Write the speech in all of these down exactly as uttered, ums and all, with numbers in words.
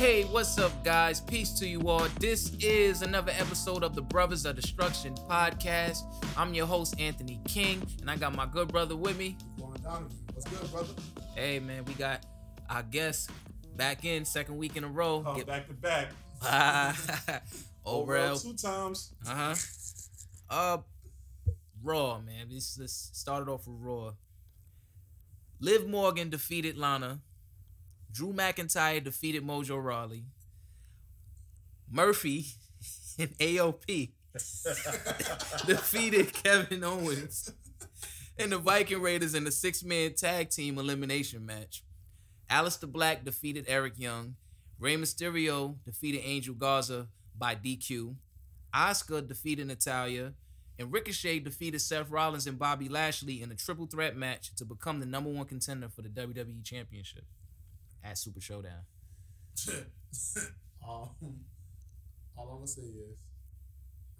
Hey, what's up, guys? Peace to you all. This is another episode of the Brothers of Destruction podcast. I'm your host, Anthony King, and I got my good brother with me. What's good, brother? Hey, man, we got, I guess, back in, second week in a row. Oh, Get... back to back. Uh, Overall, two times. Uh-huh. Uh, Raw, man. This, this started off with Raw. Liv Morgan defeated Lana. Drew McIntyre defeated Mojo Rawley. Murphy and A O P defeated Kevin Owens and the Viking Raiders in a six-man tag team elimination match. Aleister Black defeated Eric Young. Rey Mysterio defeated Angel Garza by D Q. Oscar defeated Natalya. And Ricochet defeated Seth Rollins and Bobby Lashley in a triple threat match to become the number one contender for the W W E Championship at Super Showdown. um, all I'm gonna say is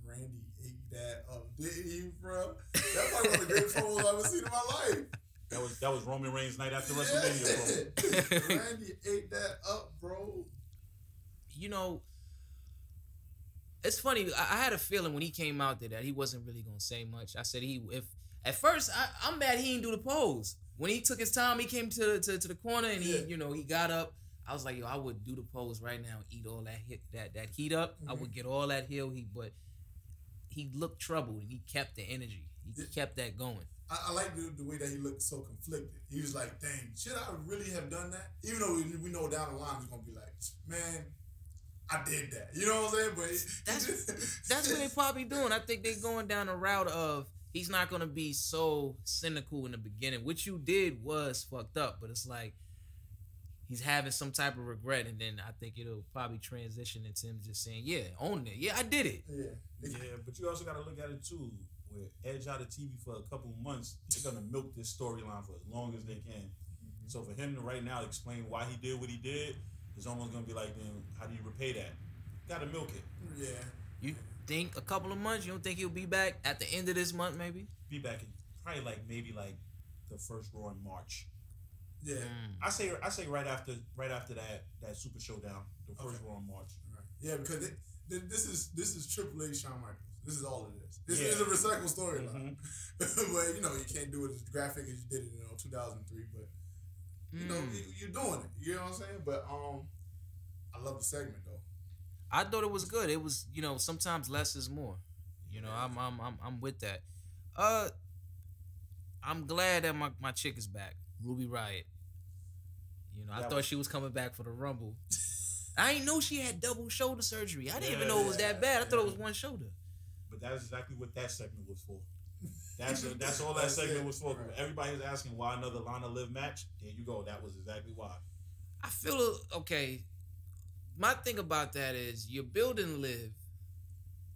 Randy ate that up, didn't he, bro? That's like one of the greatest promos I've ever seen in my life. That was that was Roman Reigns' night after WrestleMania, bro. Randy ate that up, bro. You know, it's funny. I, I had a feeling when he came out there that he wasn't really gonna say much. I said he if at first I, I'm mad he didn't do the pose. When he took his time, he came to, to, to the corner and he, yeah. you know, he got up. I was like, yo, I would do the pose right now, eat all that hit, that that heat up. Mm-hmm. I would get all that heel heat, but he looked troubled and he kept the energy. He yeah. kept that going. I, I like the, the way that he looked so conflicted. He was like, dang, should I really have done that? Even though we, we know down the line he's going to be like, man, I did that. You know what I'm saying? But it, that's, just, that's what they're probably doing. I think they're going down a route of, he's not going to be so cynical in the beginning. What you did was fucked up, but it's like he's having some type of regret, and then I think it'll probably transition into him just saying, yeah, own it. Yeah, I did it. Yeah, yeah, but you also got to look at it, too. With Edge out of T V for a couple months, they're going to milk this storyline for as long as they can. Mm-hmm. So for him to right now explain why he did what he did, it's almost going to be like, then how do you repay that? Got to milk it. Yeah. You think a couple of months? You don't think he'll be back at the end of this month? Maybe be back in probably like maybe like the first Raw in March. Yeah, mm. I say I say right after right after that that Super Showdown, the first okay. Raw in March. Right. Yeah, because it, th- this is this is Triple H, Shawn Michaels. This is all of this. This yeah. is a recycled storyline. Mm-hmm. But you know you can't do it as graphic as you did it in you know, two thousand three. But you mm. know you, you're doing it. You know what I'm saying? But um, I love the segment though. I thought it was good. It was, you know, sometimes less is more. You know, I'm I'm I'm I'm with that. Uh I'm glad that my, my chick is back, Ruby Riott. You know, I that thought was... she was coming back for the Rumble. I didn't know she had double shoulder surgery. I didn't yeah, even know it was that bad. I thought yeah. it was one shoulder. But that's exactly what that segment was for. That's a, that's all that segment was for. Right. Everybody was asking why another Lana Liv match. There you go. That was exactly why. I feel okay. My thing about that is you're building Liv,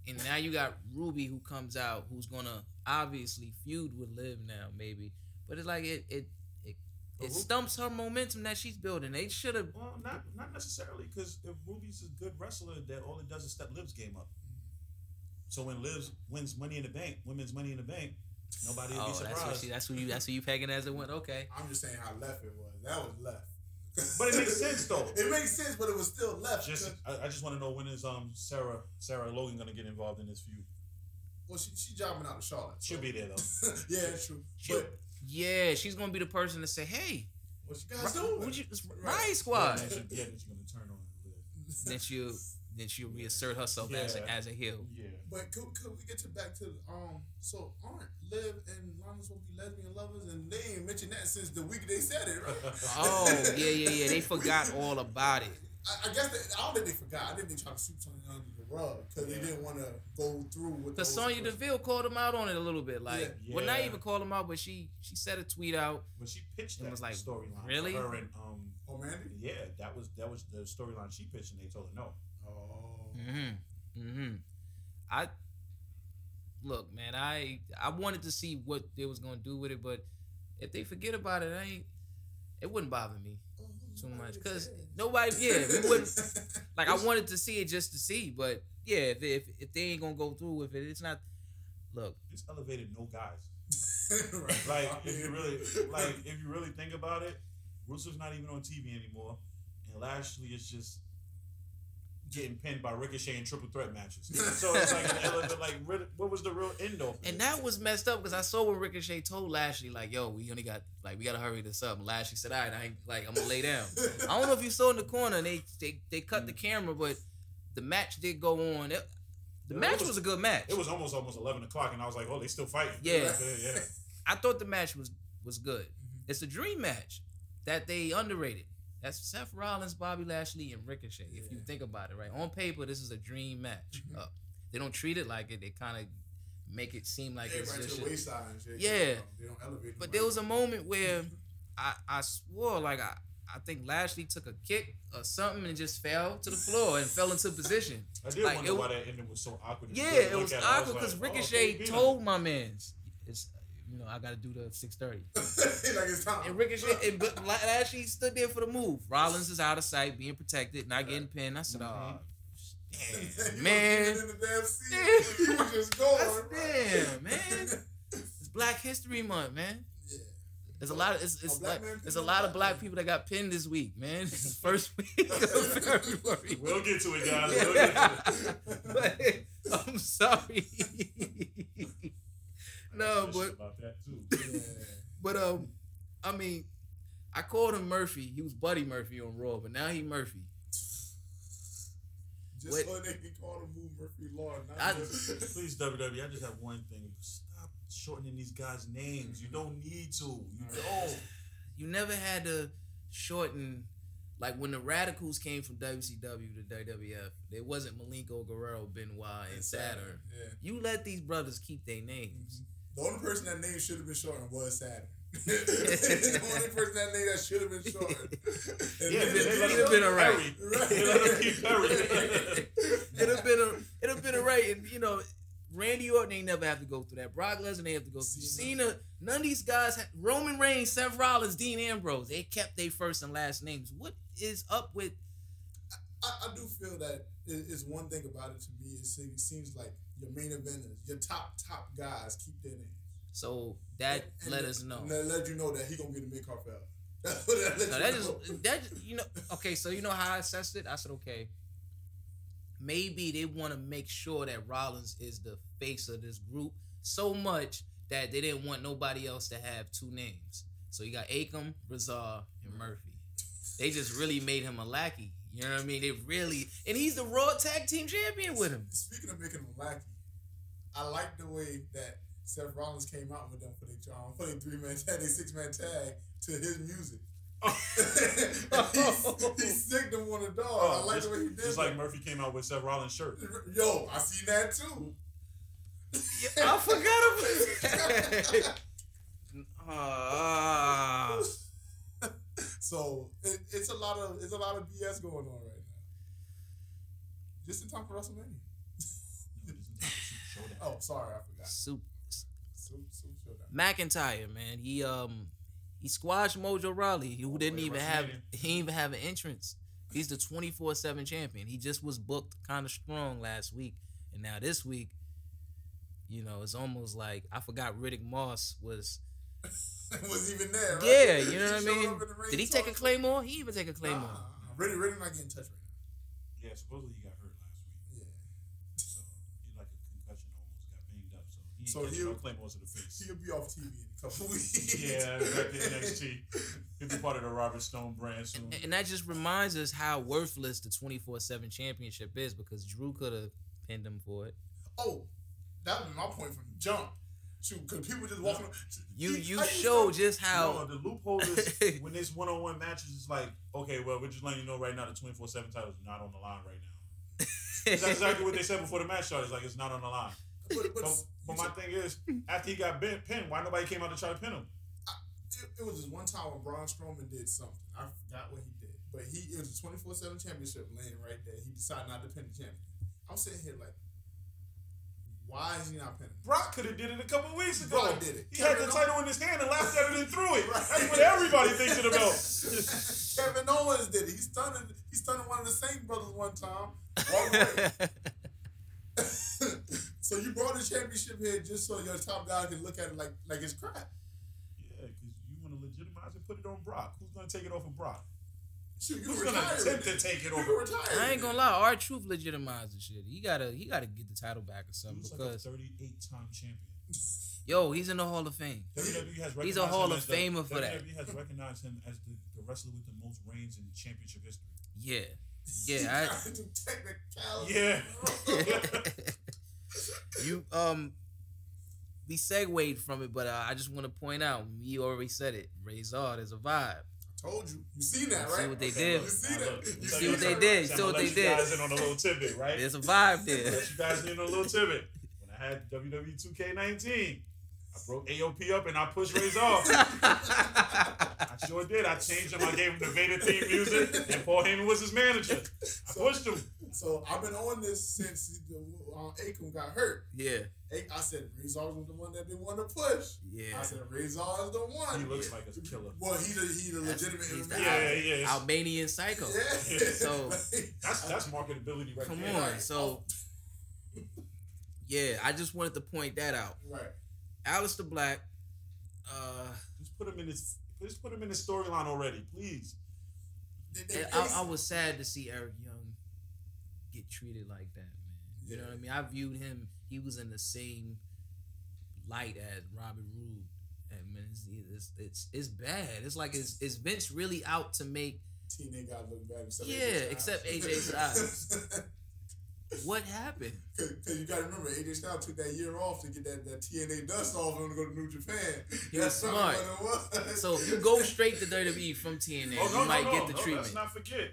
and now you got Ruby who comes out who's gonna obviously feud with Liv now maybe, but it's like it it it, it stumps her momentum that she's building. They should have. Well, not not necessarily, because if Ruby's a good wrestler, that all it does is step Liv's game up. So when Liv wins Money in the Bank, women's Money in the Bank, nobody will oh, be surprised. That's what, she, that's what you that's what you pegging as it went. Okay. I'm just saying how left it was. That was left. But it makes sense though. It makes sense, but it was still left. Just, I, I just want to know when is um Sarah Sarah Logan gonna get involved in this feud? Well, she she jobbing out to Charlotte. So. She'll be there though. Yeah, true. She, but yeah, she's gonna be the person to say, "Hey, what you guys doing? What you, it's right. Riot Squad." Yeah, then yeah, she's gonna turn on Liv. Then she then she'll reassert herself yeah. as a, as a heel. Yeah. But could could we get you back to um? So aren't Liv and Lana supposed to be lesbian lovers? And they ain't mentioned that since the week they said it, right? Oh yeah, yeah, yeah. They forgot all about it. I, I guess they, I don't think they forgot. I think they tried to sweep something under the rug because yeah. they didn't want to go through with. Because Sonya Deville called them out on it a little bit, like yeah. Yeah. well, not even called them out, but she she set a tweet out. When she pitched that was like, storyline, really? Her and, um, oh man, yeah, that was that was the storyline she pitched, and they told her no. Oh. Mm-hmm. Mm-hmm. I look, man. I I wanted to see what they was gonna do with it, but if they forget about it, I ain't. It wouldn't bother me oh, too much because nobody. Yeah, we wouldn't. Like I wanted to see it just to see, but yeah, if if, if they ain't gonna go through with it, it's not. Look, it's elevated no guys. Right. Like if you really like if you really think about it, Russo's not even on T V anymore, and Lashley is just getting pinned by Ricochet in triple threat matches. So it's like, like, what was the real end of it? And that was messed up because I saw when Ricochet told Lashley, like, yo, we only got, like, we got to hurry this up. And Lashley said, all right, I ain't, like, I'm going to lay down. I don't know if you saw in the corner, and they, they, they cut mm-hmm. the camera, but the match did go on. It, the yeah, match it was, was a good match. It was almost, almost eleven o'clock, and I was like, oh, they still fighting. Yeah. yeah. I thought the match was, was good. Mm-hmm. It's a dream match that they underrated. That's Seth Rollins, Bobby Lashley, and Ricochet, if yeah. you think about it, right? On paper, this is a dream match. Mm-hmm. Uh, they don't treat it like it. They kind of make it seem like yeah, it's right just... Right to the wayside and shit. Yeah. You know, they don't elevate But right. there was a moment where I, I swore, like, I, I think Lashley took a kick or something and just fell to the floor and fell into position. I did like, wonder it, why that ending was so awkward. Yeah, it was awkward because like, Ricochet oh, told my mans, it's... You know, I got to do the six thirty. Like it's time. And Ricochet, and but Lashley stood there for the move. Rollins is out of sight, being protected, not getting pinned. I said, mm-hmm. oh, damn, man. In the damn seat. You were just going, said, damn, man. It's Black History Month, man. Yeah. There's a lot of it's, it's oh, like, there's a lot of black people that got pinned this week, man. This is the first week of February. We'll get to it, guys. We'll get to it. But, I'm sorry. No, but yeah. but um, I mean, I called him Murphy. He was Buddy Murphy on Raw, but now he Murphy. Just so they can call him Who Murphy Law. Please, W W E. I just have one thing. Stop shortening these guys' names. You don't need to. You don't. You never had to shorten. Like when the Radicals came from W C W to W W F, there wasn't Malenko, Guerrero, Benoit, and Saturn. Yeah. You let these brothers keep their names. Mm-hmm. The only person that name should have been shortened was Saturn. The only person that name that should have been shortened. Yeah, it'd have been all right. It'd have been a, it'd have been all right. And you know, Randy Orton ain't never have to go through that. Brock Lesnar ain't have to go through. Cena, Cena none of these guys. Have, Roman Reigns, Seth Rollins, Dean Ambrose. They kept their first and last names. What is up with? I, I do feel that it's one thing about it to me. It seems like your main eventers, your top, top guys keep their names. So that and let us know. That let you know that he going to be the mid-card fella. That's what that lets no, you that know. Just, that just, you know. Okay, so you know how I assessed it? I said, okay, maybe they want to make sure that Rollins is the face of this group so much that they didn't want nobody else to have two names. So you got Akam, Rezar, and Murphy. They just really made him a lackey. You know what I mean? They really... And he's the Raw Tag Team Champion with him. Speaking of making him a lackey, I like the way that Seth Rollins came out with them for their job, for their three-man tag, their six-man tag, to his music. Oh. he, he sicked him on a dog. Oh, I like the way he did Just that. Like Murphy came out with Seth Rollins' shirt. Yo, I seen that too. I forgot about that. uh, So it, it's a lot of it's a lot of B S going on right now. Just in time for WrestleMania. No, Super oh, sorry, I forgot. Super, Super, Super Showdown. McIntyre, man, he um he squashed Mojo Rawley, who oh, didn't even have he didn't even have an entrance. He's the twenty-four seven champion. He just was booked kind of strong last week, and now this week, you know, it's almost like I forgot Riddick Moss was. was even there, right? Yeah, you know he what I mean? Did he take a Claymore? He even take a Claymore. Nah, Riddick, Riddick not getting touched right now. Yeah, supposedly he got hurt last week. Yeah. So, he like a concussion almost, got banged up. So, he ain't so getting no Claymores in the face. He'll be off T V in a couple weeks. Yeah, back to N X T. He'll be part of the Robert Stone brand soon. And, and that just reminds us how worthless the twenty-four seven championship is because Drew could have pinned him for it. Oh, that was my point from the jump. Because people just walking. No. You you show like, just how no, the loophole is when there's one on one matches. It's like okay, well we're just letting you know right now the twenty four seven title is not on the line right now. That's exactly what they said before the match started. It's like it's not on the line. But, but, so, but my said, thing is, after he got bent, pinned, why nobody came out to try to pin him? I, it, it was just one time when Braun Strowman did something. I forgot what he did, but he it was a twenty four seven championship laying right there. He decided not to pin the champion. I'm sitting here like. Why is he not pinning? Brock could have did it a couple weeks ago. Brock did it. He Kevin had the title in his hand and laughed at it and threw it. Right. That's what everybody thinks it about. Kevin Owens did it. He stunned, he stunned one of the Saint brothers one time. So you brought the championship here just so your top guy can look at it like, like it's crap. Yeah, because you want to legitimize and put it on Brock. Who's going to take it off of Brock? Shoot, you who's gonna attempt to take it over? Retired. I ain't gonna lie, R-Truth legitimized the shit. He gotta, he gotta get the title back or something he because like a thirty-eight time champion. Yo, he's in the Hall of Fame. W W E has he's a Hall of Famer the, for W W E that. W W E has recognized him as the, the wrestler with the most reigns in championship history. Yeah, yeah, I, technicality. Yeah. you um, we segued from it, but uh, I just want to point out we already said it. Rezar is a vibe. Told you. You seen that, right? See what they okay, did. You see that. Look, you you see what they did. So what they did. You guys in on a little tidbit, right? There's a vibe there. Let you guys in on a little tidbit. When I had W W E two K nineteen, I broke A O P up and I pushed Rezar. I sure did. I changed him. I gave him the Vader theme music, and Paul Heyman was his manager. I so, pushed him. So I've been on this since uh, Akon got hurt. Yeah. I said Rezar was the one that they want to push. Yeah. I said Rezar is the one. He looks yeah. like a killer. Well, he's a, he's a legitimate. He's the yeah, yeah, yeah. Albanian psycho. Yeah. So that's that's marketability right come there. Come on. Right. So yeah, I just wanted to point that out. Right. Aleister Black. Uh, just put him in his. Just put him in his storyline already, please. I, I was sad to see Eric Young get treated like that, man. You yeah. know what I mean? I viewed him. He was in the same light as Robert Roode, and man, it's, it's it's it's bad. It's like is is Vince really out to make T N A got look bad? Except yeah, A J except A J Styles. What happened? Because you got to remember, A J Styles took that year off to get that, that T N A dust off and go to New Japan. He was that's smart. What it was. So if you go straight to W W E from T N A, oh, no, you no, might no, get the no, treatment. Let's not forget.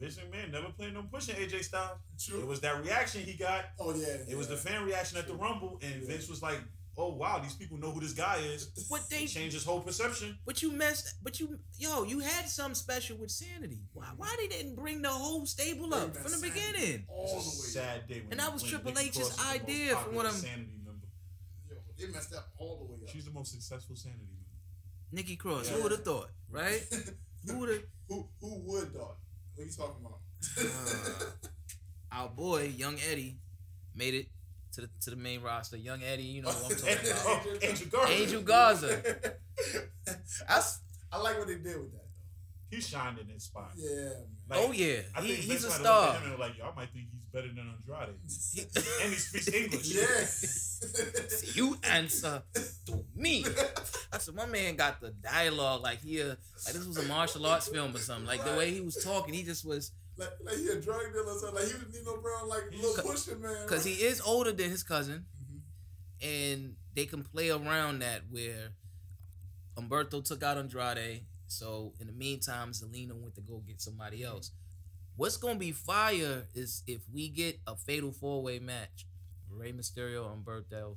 Vince McMahon never planned on pushing A J Styles. True. It was that reaction he got. Oh, yeah. It yeah. was the fan reaction at the Rumble, and yeah. Vince was like, oh, wow, these people know who this guy is. What they it changed his whole perception. But you messed, but you, yo, you had something special with Sanity. Why Why they didn't bring the whole stable up from the Sanity beginning? All the way. Sad day when and that was Triple H's idea from what I'm. Sanity member. Yo, they messed up all the way up. She's the most successful Sanity member. Nikki Cross, yeah. Who would have thought, right? who would have. Who, who would thought? What are you talking about? uh, our boy, Young Eddie, made it to the to the main roster. Young Eddie, you know what I'm talking about. Oh, Angel Garza. Angel Garza. I, I like what they did with that, though. He shined in his spot. Yeah. Like, oh, yeah. I think he, he's a star. Him and like, y'all might think he's better than Andrade. And he speaks English. Yeah. You answer to me. I said, my man got the dialogue like he, uh, like this was a martial arts film or something. Like, right. The way he was talking, he just was... Like, like he a drug dealer or something. Like he was Nino Brown, like a little pushing man. Because he is older than his cousin. Mm-hmm. And they can play around that where Humberto took out Andrade. So in the meantime, Zelina went to go get somebody else. What's going to be fire is if we get a fatal four-way match. Rey Mysterio, Humberto,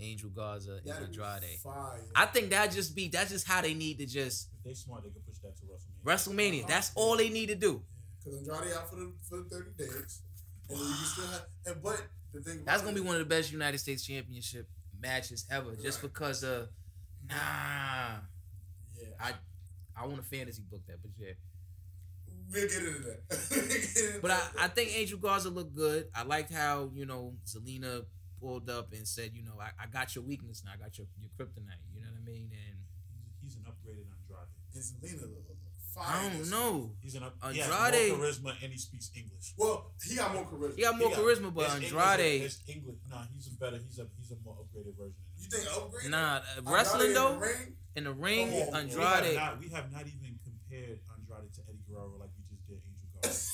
Angel Garza, and Andrade. Fire. I think that just be, that's just how they need to just. If they smart, they can push that to WrestleMania. WrestleMania. That's all they need to do. Andrade out for the for thirty days, and you still have. And but the thing that's gonna be one of the best United States Championship matches ever, right. Just because of nah. Yeah, I I want to fantasy book that, but yeah, we'll get into that. we'll get into but that. I, I think Angel Garza looked good. I liked how you know Zelina pulled up and said, you know, I, I got your weakness and I got your, your kryptonite. You know what I mean? And he's an upgraded Andrade. And Zelina looked I don't know. He's an Andrade. He has more charisma and he speaks English. Well, he got more charisma. He got more he got, charisma, but Andrade. English, his English. Nah, he's a better. He's a he's a more upgraded version. Of you think upgraded? Nah, uh, wrestling though. In the ring, in the ring oh, Andrade. We have, not, we have not even compared Andrade to Eddie Guerrero like we just did Angel Garza.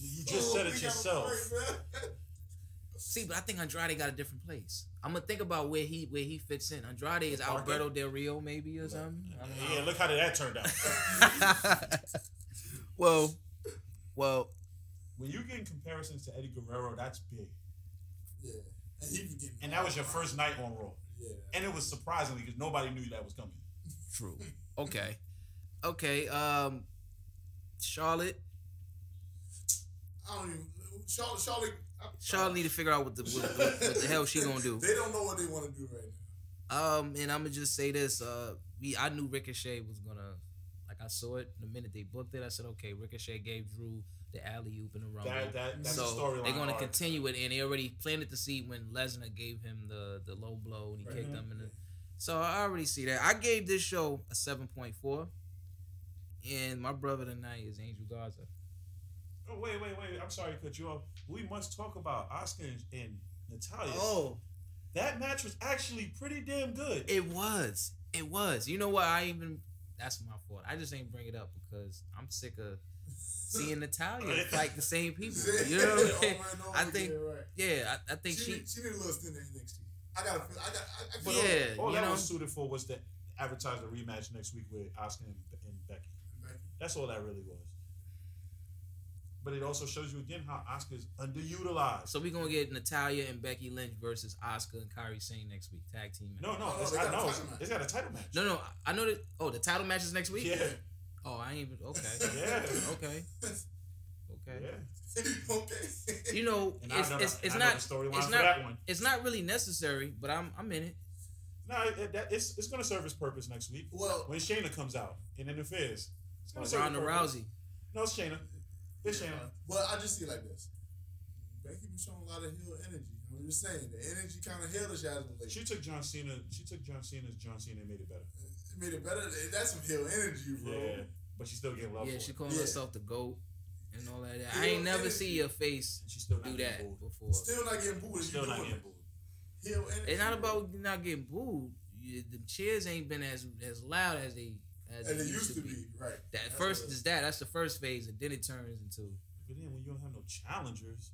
You just oh, said it yourself. Break, see, but I think Andrade got a different place. I'm gonna think about where he where he fits in. Andrade is Parker. Alberto Del Rio, maybe or something. Yeah, yeah, look how that turned out. well, well, when you get in comparisons to Eddie Guerrero, that's big. Yeah, and, he can get and that was your first night on Raw. Yeah, and it was surprisingly because nobody knew that was coming. True. Okay, okay. Um, Charlotte. I don't even. Charlotte. Charlotte Charlotte need to figure out what the what, what, what the hell she gonna do. They don't know what they want to do right now. Um, and I'm gonna just say this. Uh, we I knew Ricochet was gonna, like I saw it the minute they booked it. I said, okay, Ricochet gave Drew the alley oop and the rumble. That, that, that's so the storyline. They're gonna hard. continue it, and they already planted the seed when Lesnar gave him the, the low blow and he right kicked him in the. So I already see that. I gave this show a seven point four, And my brother tonight is Angel Garza. Oh, wait, wait, wait. I'm sorry to cut you off. We must talk about Oscar and, and Natalya. Oh. That match was actually pretty damn good. It was. It was. You know what? I even... That's my fault. I just ain't bring it up because I'm sick of seeing Natalya like the same people. You know what I mean? I think... Again, right. Yeah, I, I think she... She, did, she didn't look thin next to you. I got to... I got, I, I feel yeah. Like, all you that know? Was suited for was to advertise the rematch next week with Oscar and, and Becky. Becky. That's all that really was. But it also shows you again how Oscar's underutilized. So we're gonna get Natalya and Becky Lynch versus Oscar and Kairi Sane next week, tag team match. No, no, it's, oh, I know it's got a title match. No, no, I know that. Oh, the title match is next week. Yeah. Oh, I ain't even. Okay. Yeah. Okay. Okay. Yeah. Okay. You know, and it's, it's, it's not. It's not. That one. It's not really necessary, but I'm I'm in it. No, it, that, it's it's gonna serve its purpose next week. Well, when Shayna comes out and interferes, it's gonna serve its purpose. Ronda Rousey. No, it's Shayna. It's Shayna. Yeah. Well, I just see it like this. Becky been showing a lot of heel energy. I'm just saying the energy kind of heelish out of the lady. She took John Cena. She took John Cena's John Cena and made it better. It made it better. That's some heel energy, bro. Yeah, but she still getting love. Yeah, for she calling yeah. herself the GOAT and all that. Heel I ain't never energy. See her face and she's still do that booed. Before. Still not getting booed. Still not getting booed. Heel energy. It's not about not getting booed. The cheers ain't been as as loud as they. As and it, it used to be, be. Right. That that's first is that. That's the first phase, and then it turns into. But then, when you don't have no challengers,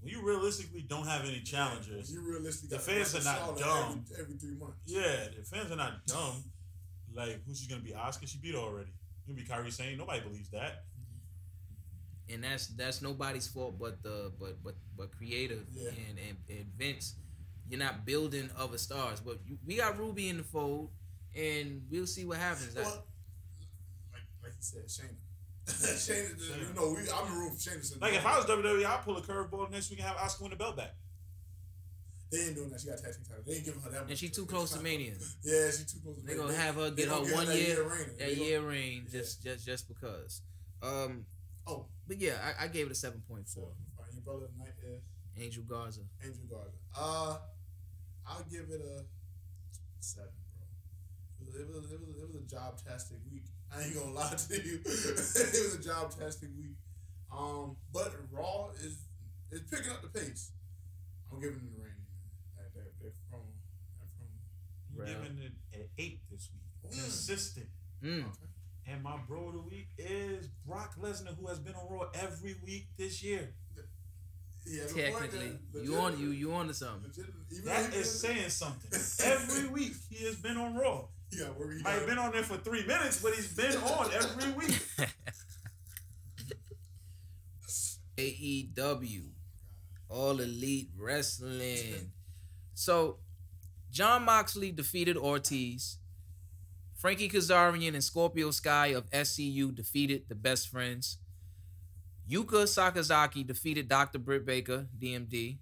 when you realistically don't have any challengers, yeah, you realistically the fans are not dumb. Every, every three months. Yeah, the fans are not dumb. Like, who's she gonna be? Oscar? She beat her already. Gonna be Kairi Sane. Nobody believes that. And that's that's nobody's fault but the but but but creative yeah. and, and and Vince. You're not building other stars, but you, we got Ruby in the fold. And we'll see what happens. Well, like, like he said, Shayna. Shayna, Shayna. You know, we, I'm in the room for Shayna. Like, if I was W W E, I'd pull a curveball next week and have Asuka win the belt back. They ain't doing that. She got a tag team title. They ain't giving her that much. And she too close to Mania. Yeah, she too close to Mania. They're going to have her get her one year that year reign just just just because. Um, oh. But yeah, I, I gave it a seven point four. So, your brother tonight is? Angel Garza. Angel Garza. Uh, I'll give it a seven. It was, it was it was a job-tastic week. I ain't gonna lie to you. It was a job-tastic week. Um, but Raw is is picking up the pace. I'm giving it a Randy. That that that from that from. Right. Giving it an eight this week. Mm. Consistent. Mm. Okay. And my bro of the week is Brock Lesnar, who has been on Raw every week this year. Yeah, technically, you on you you on to something. Legit, that is saying something. Every week he has been on Raw. Yeah, he might have been on there for three minutes, but he's been on every week. A E W, All Elite Wrestling. So, Jon Moxley defeated Ortiz. Frankie Kazarian and Scorpio Sky of S C U defeated the Best Friends. Yuka Sakazaki defeated Doctor Britt Baker, D M D.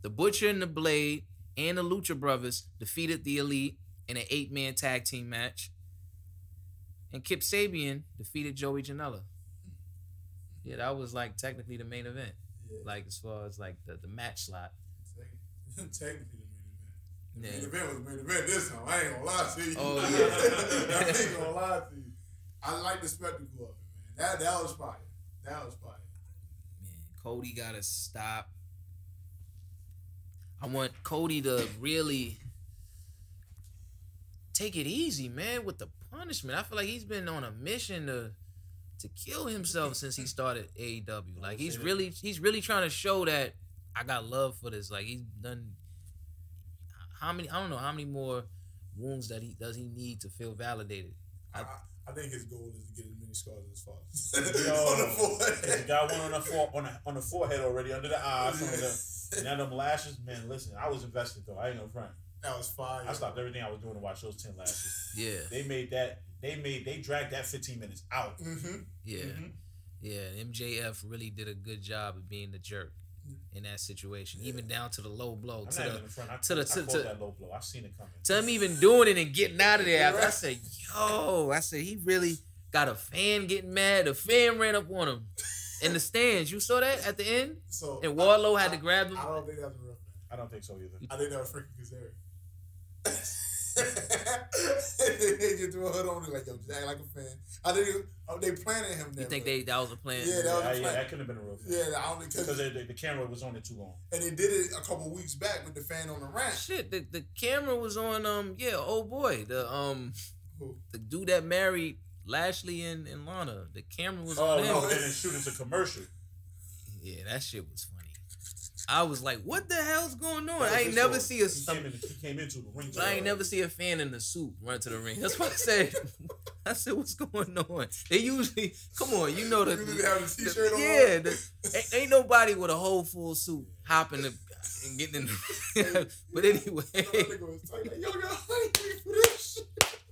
The Butcher and the Blade and the Lucha Brothers defeated the Elite in an eight-man tag team match. And Kip Sabian defeated Joey Janela. Yeah, that was like technically the main event. Yeah. Like as far as like the, the match slot. Technically the main event. The main event was the main event this time. I ain't gonna lie to you. Oh, yeah. I ain't gonna lie to you. I like the spectacle of it, man. That that was fire. That was fire. Man, Cody gotta stop. I want Cody to really take it easy, man, with the punishment. I feel like he's been on a mission to to kill himself since he started A E W. Like he's really he's really trying to show that I got love for this. Like he's done how many I don't know how many more wounds that he does he need to feel validated. I, I think his goal is to get as many scars as possible. Yo, on the forehead. He got one on the fore, on the, on the forehead already, under the eyes, the, and now them lashes. Man, listen, I was invested though. I ain't no friend. That was fire. I stopped everything I was doing to watch those ten lashes. Yeah, they made that. They made they dragged that fifteen minutes out. Mm-hmm. Yeah, mm-hmm. yeah. M J F really did a good job of being the jerk in that situation, yeah. even down to the low blow. I'm to not the, even in front. I, to the to, I to, that low blow. I've seen it coming. To him even doing it and getting out of there. After, I said, yo, I said he really got a fan getting mad. A fan ran up on him in the stands. You saw that at the end? So and Warlow I, had I, to grab him. I don't think that was a real fan. I don't think so either. I think that was freaking Kazarian. They just threw a hood on it like, yo, just act like a fan. I think oh, they planted him there. You think they, that was a plan? Yeah, that yeah, was I, a plan. Yeah, that couldn't have been a real plan. Yeah, I only because the, the camera was on it too long. And they did it a couple weeks back with the fan on the ramp. Shit, the, the camera was on. Um, yeah, oh boy, the um, Who? the dude that married Lashley and, and Lana. The camera was oh, on. Oh no, they didn't shoot it as a commercial. Yeah, that shit was funny. I was like, "What the hell's going on?" I ain't never see a. He came, in, he came into the ring. I ain't never see a fan in the suit run to the ring. That's what I said. I said, "What's going on?" They usually come on. You know the, you the, have the t-shirt the, on. Yeah, the, ain't, ain't nobody with a whole full suit hopping the, and getting in. The, but anyway,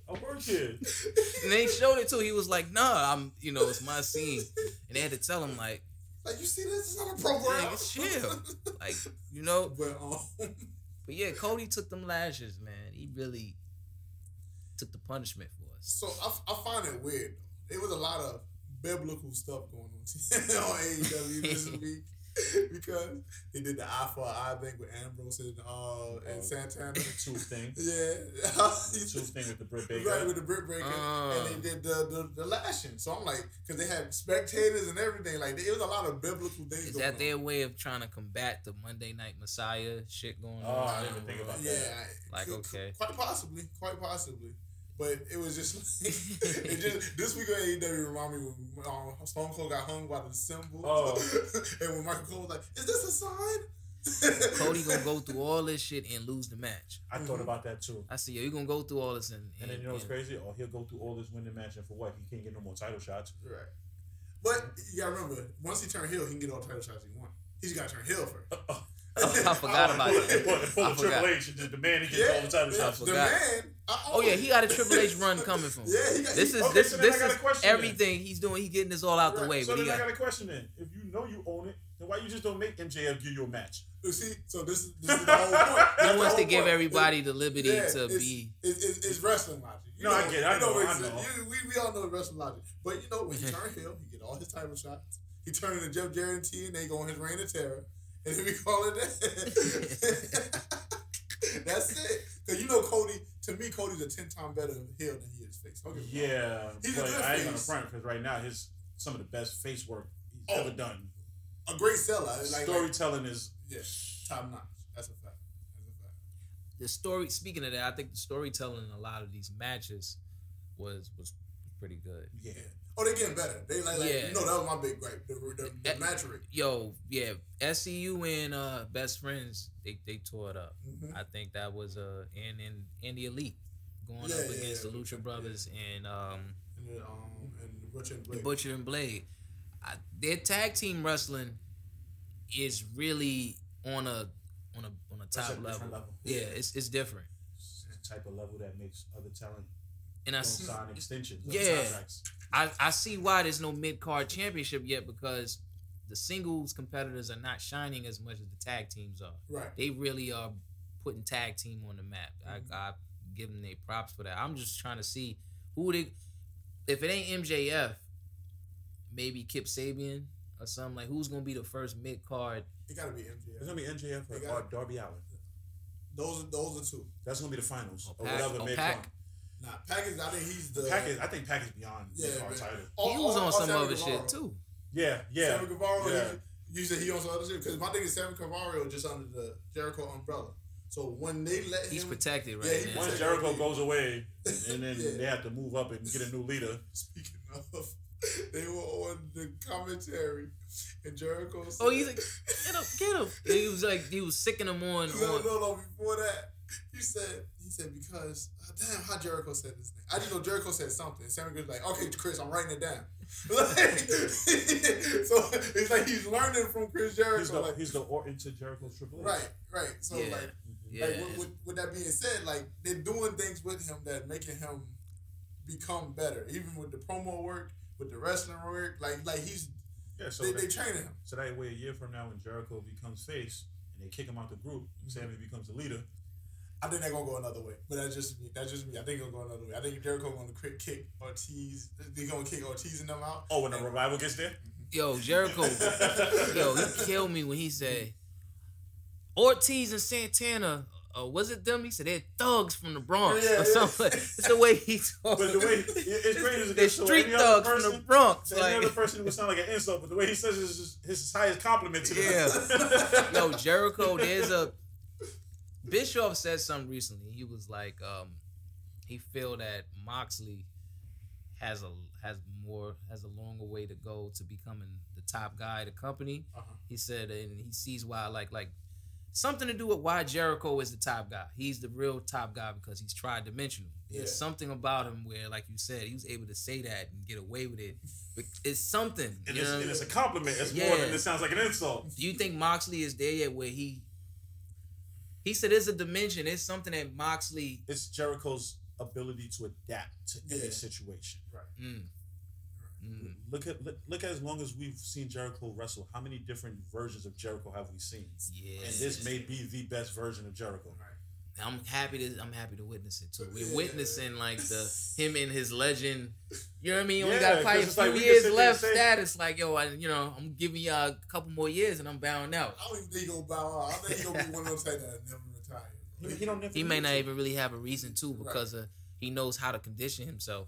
I work here. And they showed it too. He was like, "Nah, I'm. You know, it's my scene." And they had to tell him like. Like, you see this? It's not a program. Like, it's chill. Like, you know. But, um, but, yeah, Cody took them lashes, man. He really took the punishment for us. So, I, I find it weird, though. There was a lot of biblical stuff going on on A E W this week. Because he did the eye for an eye thing with Ambrose and, uh, oh, and Santana. The tooth thing. Yeah. The tooth thing with the Britt Baker. Right, with the Britt Baker. Uh. And they did the, the, the lashing. So I'm like, because they had spectators and everything. Like, it was a lot of biblical things Is going that on. Their way of trying to combat the Monday Night Messiah shit going oh, on? Oh, I didn't think about yeah, that. I, like, okay. Quite possibly. Quite possibly. But it was just, it just this week on A E W remind me when um, Stone Cold got hung by the symbol. Oh. And when Michael Cole was like, "Is this a sign?" Cody gonna go through all this shit and lose the match. I mm-hmm. thought about that too. I said, "Yo, you gonna go through all this and." And, and then you know what's and, crazy? Oh, he'll go through all this, win the match, and for what? He can't get no more title shots. Right. But you gotta remember, once he turned heel, he can get all the title shots he wants. He's gotta turn heel first. Uh, uh. Oh, I forgot about that. Well, Triple H, the man, he gets yeah, all the title shots. The man. Oh yeah, he got a Triple H run coming from. Him. Yeah, he got, this is okay, this so this is everything then. He's doing. He's getting this all out right. the way. So but then he I got, got a question then. If you know you own it, then why you just don't make M J F give you a match? You see, so this is, this is the whole point. He wants to give point. everybody it, the liberty yeah, to it's, be. It's, it's, it's wrestling logic. You no, know, I get it. I know. know, I know. You, we we all know wrestling logic, but you know when he turn heel, he get all his title shots. He turn into Jeff Jarrett and T N A go on his reign of terror. And then we call it that. That's it. Because you know Cody, to me, Cody's a ten times better heel than he is face. Okay, yeah, he's but I ain't going to front because right now his some of the best face work he's oh, ever done. A great seller. Like, Storytelling like, is yeah, top notch. That's a fact. That's a fact. The story, speaking of that, I think the storytelling in a lot of these matches was was pretty good. Yeah. Oh, they getting better. They like, like yeah. you know, that was my big gripe. The, the, the match rate. Yo, yeah, S C U and uh, Best Friends, they, they tore it up. Mm-hmm. I think that was uh, and and, and the Elite going yeah, up yeah, against yeah. the Lucha Brothers yeah. and um and then, um and Butcher and Blade. The Butcher and Blade. I, their tag team wrestling is really on a on a on a top a level. level. Yeah, it's it's different. It's the type of level that makes other talent. And I see, sign extensions. Yeah, I, I see why there's no mid-card championship yet because the singles competitors are not shining as much as the tag teams are. Right. They really are putting tag team on the map. Mm-hmm. I, I give them their props for that. I'm just trying to see who they... If it ain't M J F, maybe Kip Sabian or something. Like, who's going to be the first mid-card? It got to be M J F. It's going to be M J F or, gotta, or Darby Allin. Those, those are two. That's going to be the finals. Or, or whatever mid-card. Nah, Pac is, I think he's the... Pac is, I think Pac is beyond yeah, our title. He was on some other shit, too. Yeah, yeah. Sammy Guevara, yeah. He, you said he on some other shit? Because my thing is Sammy Guevara just under the Jericho umbrella. So when they let he's him... He's protected right yeah, now. Once Jericho goes away, and then yeah. they have to move up and get a new leader. Speaking of, they were on the commentary, and Jericho said... Oh, he's like, get him, get him. He was like, he was sicking him on... No, on. no, no, before that, he said... He said, because, uh, damn, how Jericho said this thing. I just know Jericho said something. Sammy was like, okay, Chris, I'm writing it down. Like, so it's like he's learning from Chris Jericho. He's the, like, he's the Orton to Jericho's Triple H. Right, right. So, yeah. like, yeah. like with, with, with that being said, like, they're doing things with him that making him become better. Even with the promo work, with the wrestling work, like, like he's, yeah, so they, that, they training him. So that way, a year from now, when Jericho becomes face and they kick him out the group, mm-hmm. Sammy becomes the leader. I think they're gonna go another way, but that's just me. That's just me. I think it'll go another way. I think Jericho gonna quick kick Ortiz. They're gonna kick Ortiz and them out. Oh, when the revival gets there. Yo, Jericho. Yo, he killed me when he said Ortiz and Santana uh, was it them? He said they're thugs from the Bronx yeah, or yeah. something. It's the way he talks. But the way it's great as a good story. Street any thugs person, from the Bronx. Like, another person would sound like an insult, but the way he says it is just his highest compliment to them. Yeah. No, Jericho. There's a Bischoff said something recently. He was like, um, he feel that Moxley has a has more has a longer way to go to becoming the top guy of the company. Uh-huh. He said, and he sees why like like. Something to do with why Jericho is the top guy. He's the real top guy because he's tri-dimensional. There's yeah. something about him where, like you said, he was able to say that and get away with it. But it's something. And, it's, and it's a compliment. It's yeah. more than it sounds like an insult. Do you think Moxley is there yet where he... He said there's a dimension. It's something that Moxley... It's Jericho's ability to adapt to yeah. any situation. Right. Mm. Mm. Look at look, look at as long as we've seen Jericho wrestle, how many different versions of Jericho have we seen? Yes. And this may be the best version of Jericho. Right. I'm happy to I'm happy to witness it too. We're yeah. witnessing like the him and his legend. You know what I mean? You only yeah, got probably a few like, years left. Status like yo, I, you know, I'm giving y'all a couple more years and I'm bowing out. I don't even think he'll bow out. I think he'll be one of those guys that never retire. He, he, don't never he may not to. even really have a reason to because right. of, he knows how to condition himself.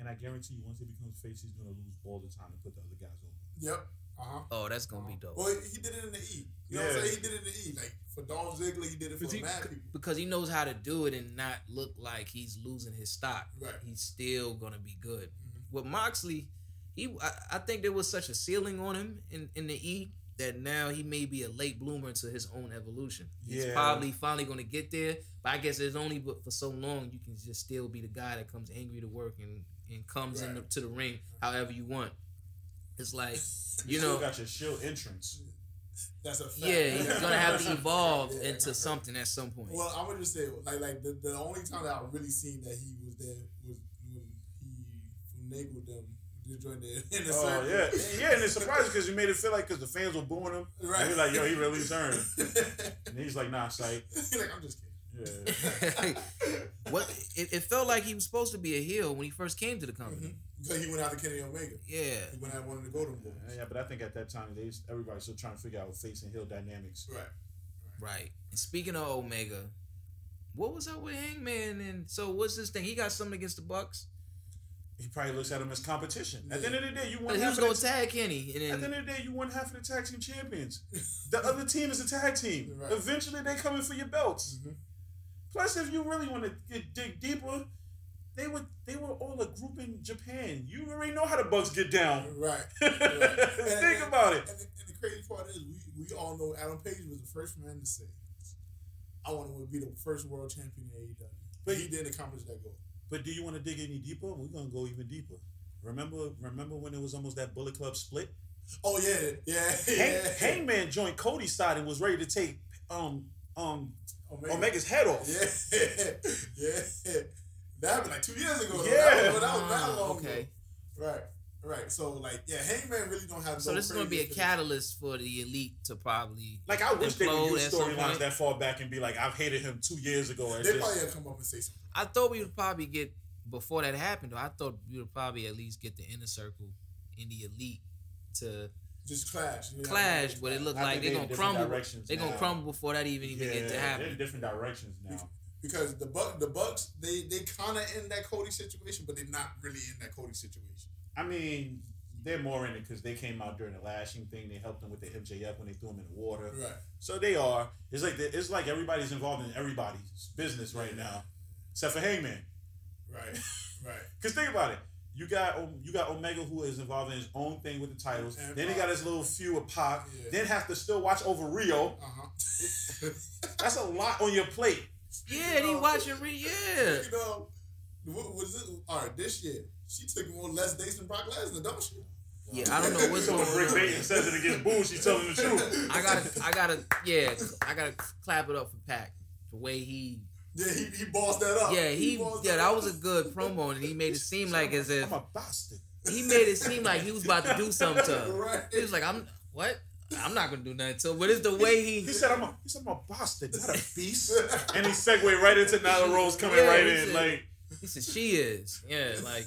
And I guarantee you, once he becomes face, he's gonna lose all the time and put the other guys over. Yep. Uh-huh. Oh, that's gonna uh-huh. be dope. Well, he did it in the E. You know yeah. what I'm saying? He did it in the E. Like for Dolph Ziggler, he did it for the mad people. Because he knows how to do it and not look like he's losing his stock. Right. He's still gonna be good. Mm-hmm. With Moxley, he I, I think there was such a ceiling on him in, in the E that now he may be a late bloomer to his own evolution. He's yeah. probably finally gonna get there. But I guess it's only but for so long you can just still be the guy that comes angry to work and and comes right. in the, to the ring however you want. It's like, you, you know... You got your Shield entrance. That's a fact. Yeah, he's going to have to evolve yeah. into something at some point. Well, I would just say, like, like the, the only time that I really seen that he was there was when he finagled them to join the inner oh, circle. Oh, yeah. Yeah, and it's surprising because you made it feel like because the fans were booing him. Right. You're like, yo, he really turned. And he's like, nah, psych. He's like, I'm just kidding. Yeah. What it, it felt like he was supposed to be a heel when he first came to the company. Because mm-hmm. he went out to Kenny Omega. Yeah. He went out wanted to go to Golden Boys. Yeah, yeah, but I think at that time they everybody's still trying to figure out face and heel dynamics. Right. Right. right. And speaking of Omega, what was up with Hangman? And so what's this thing? He got something against the Bucks. He probably looks at him as competition. Yeah. At the end of the day, you won. He was gonna tag Kenny. And then... At the end of the day, you won half of the tag team champions. The other team is a tag team. Right. Eventually, they coming for your belts. Mm-hmm. Plus, if you really want to dig deeper, they were they were all a group in Japan. You already know how the Bucks get down. Right. right. Think and, about and, it. And the, and the crazy part is, we, we all know Adam Page was the first man to say, I want to be the first world champion in A E W. But he didn't accomplish that goal. But do you want to dig any deeper? We're going to go even deeper. Remember remember when it was almost that Bullet Club split? Oh, yeah. Yeah. Hang, yeah. Hangman joined Cody's side and was ready to take... um um. Omega. Omega's head off. Yeah, yeah. That happened like two years ago. Yeah, that was, that was that long okay. ago. Right, right. So like, yeah, Hangman really don't have. So no this is gonna be a finish. catalyst for the Elite to probably. Like I wish they would use storylines that far back and be like, I've hated him two years ago. They probably have come up and say something. I thought we would probably get before that happened. Though I thought we would probably at least get the Inner Circle and the Elite to. Just clash. You know, clash, but it looked I like they're going to crumble. They're going to crumble before that even even yeah, get to happen. They're in different directions now. Because the Bucks, the Bucks they, they kind of in that Cody situation, but they're not really in that Cody situation. I mean, they're more in it because they came out during the lashing thing. They helped them with the M J F when they threw them in the water. Right. So they are. It's like the, it's like everybody's involved in everybody's business right now, except for Hangman. Right, right. Because think about it. You got you got Omega who is involved in his own thing with the titles. And then Pop. He got his little feud with Pop. Yeah. Then have to still watch over Rio. Uh-huh. That's a lot on your plate. Yeah, you know, he watching Rio. Yeah. You know, what was it? All right, this year she took more less dates than Brock Lesnar, don't she? Yeah, I don't know what's going on. So Rick Baton says it against Boo. She's telling the truth. I gotta, I gotta, yeah, I gotta clap it up for Pac. The way he. Yeah, he, he bossed that up. Yeah, he, he yeah, that, that was a good promo, and he made it seem like as if I'm a bastard. He made it seem like he was about to do something to him. Right. He was like, I'm what? I'm not gonna do nothing to him. But it's the way he He said I'm a he said I'm a bastard, not a beast. And he segued right into Nyla Rose coming yeah, right in. Said, like he said, she is. Yeah, like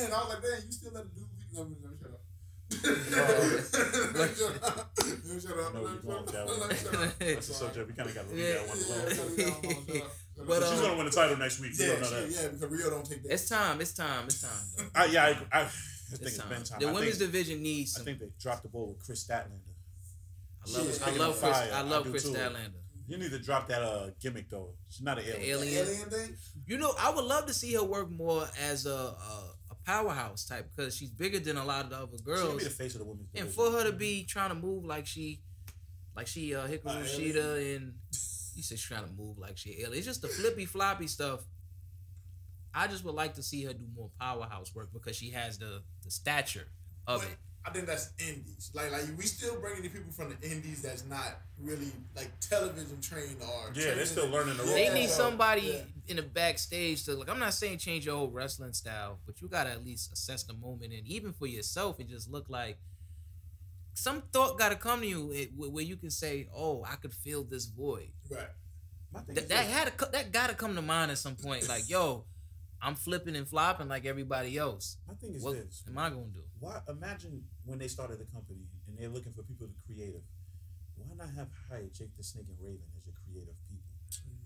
and I was like, man, you still let him do me. That's a subject we kind of got to leave yeah. that one alone. Yeah, yeah, but, but um, she's gonna win the title next week. Yeah, you don't know that. Yeah, because Rio don't take that. It's time. It's time. It's time. I, yeah, I, I, I think it's, it's time. been time. The I women's think, division needs. Some... I think they dropped the ball with Chris Statlander. I love. It. I, love Chris, I love I Chris. I love Chris Statlander. You need to drop that uh, gimmick though. She's not an alien. Alien. alien thing. You know, I would love to see her work more as a. a powerhouse type, because she's bigger than a lot of the other girls. She'll be the face of the women's division. And for her to be trying to move like she, like she uh, Hikaru uh, Shida, and you said she's trying to move like she alien. It's just the flippy floppy stuff. I just would like to see her do more powerhouse work because she has the the stature of but it. I think that's indies. Like like we still bringing the people from the indies that's not really like television trained or yeah trained. They're still learning the role. They need somebody yeah. in the backstage to like. I'm not saying change your whole wrestling style, but you gotta at least assess the moment and even for yourself and just look like some thought gotta come to you where you can say, "Oh, I could fill this void." Right. My thing Th- is that had a, that gotta come to mind at some point. Like yo. I'm flipping and flopping like everybody else. My thing is what this. What am I going to do? Why? Imagine when they started the company and they're looking for people to be creative. Why not have hired Jake the Snake and Raven as your creative people?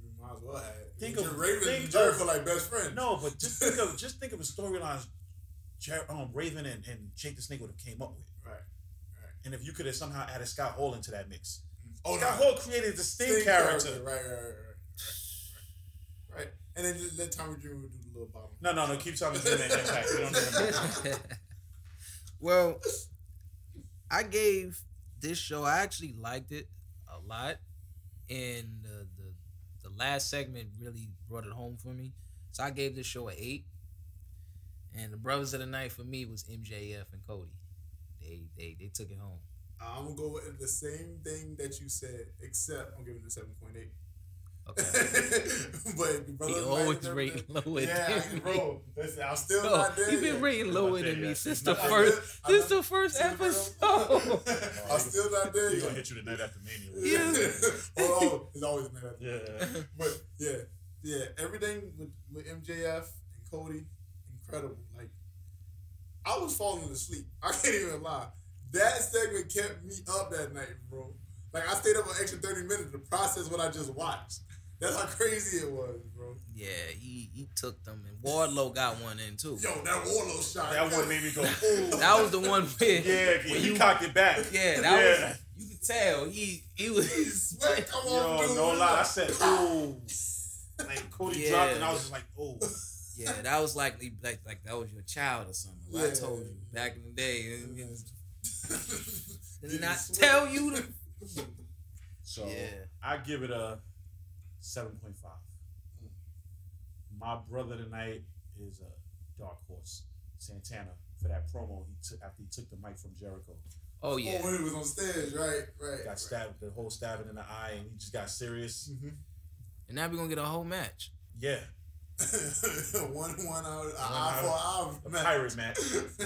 You might as well have. Think of Raven think and Jericho like best friends. No, but just think of just think of a storyline Jer- um, Raven and, and Jake the Snake would have came up with. Right. right. And if you could have somehow added Scott Hall into that mix. Oh, Scott no. Hall created the Sting character. character. Right, right, right, right. Right. right. And then let Tommy Dreamer do the little bottom. No, no, no. Keep Tommy Dreamer in that pack. We don't need him. Well, I gave this show. I actually liked it a lot, and uh, the the last segment really brought it home for me. So I gave this show an eight. And the brothers of the night for me was M J F and Cody. They they they took it home. I'm gonna go with the same thing that you said, except I'm giving it a seven point eight. Okay. But brother, he always rating lower yeah, than bro, me. Bro, listen, I'm still so, not there. You've been rating lower than me since the first, since the first episode. I'm still not there. He's gonna hit you the night after Mania. Yeah. oh, oh, it's always the night after. Yeah. But yeah, yeah, everything with, with M J F and Cody, incredible. Like, I was falling asleep. I can't even lie. That segment kept me up that night, bro. Like, I stayed up an extra thirty minutes to process what I just watched. That's how crazy it was, bro. Yeah, he he took them, and Wardlow got one in too. Yo, that Wardlow shot. That one made me go. Ooh. That was the one where yeah, when he you, cocked it back. Yeah, that yeah. was. You could tell he he was. Like, come on, yo, dude. No lie, I said, ooh. Like Cody yeah. dropped, and I was just like, ooh. Yeah, that was like like like that was your child or something. Like yeah. I told you back in the day. Yeah. Did not tell you to. So yeah. I give it a. seven point five. My brother tonight is a dark horse, Santana, for that promo he took after he took the mic from Jericho. Oh yeah. Oh, when he was on stage, right, right. Got stabbed, the whole stabbing in the eye, and he just got serious. Mm-hmm. And now we're gonna get a whole match. Yeah. one one out, an eye for an eye. A pirate match.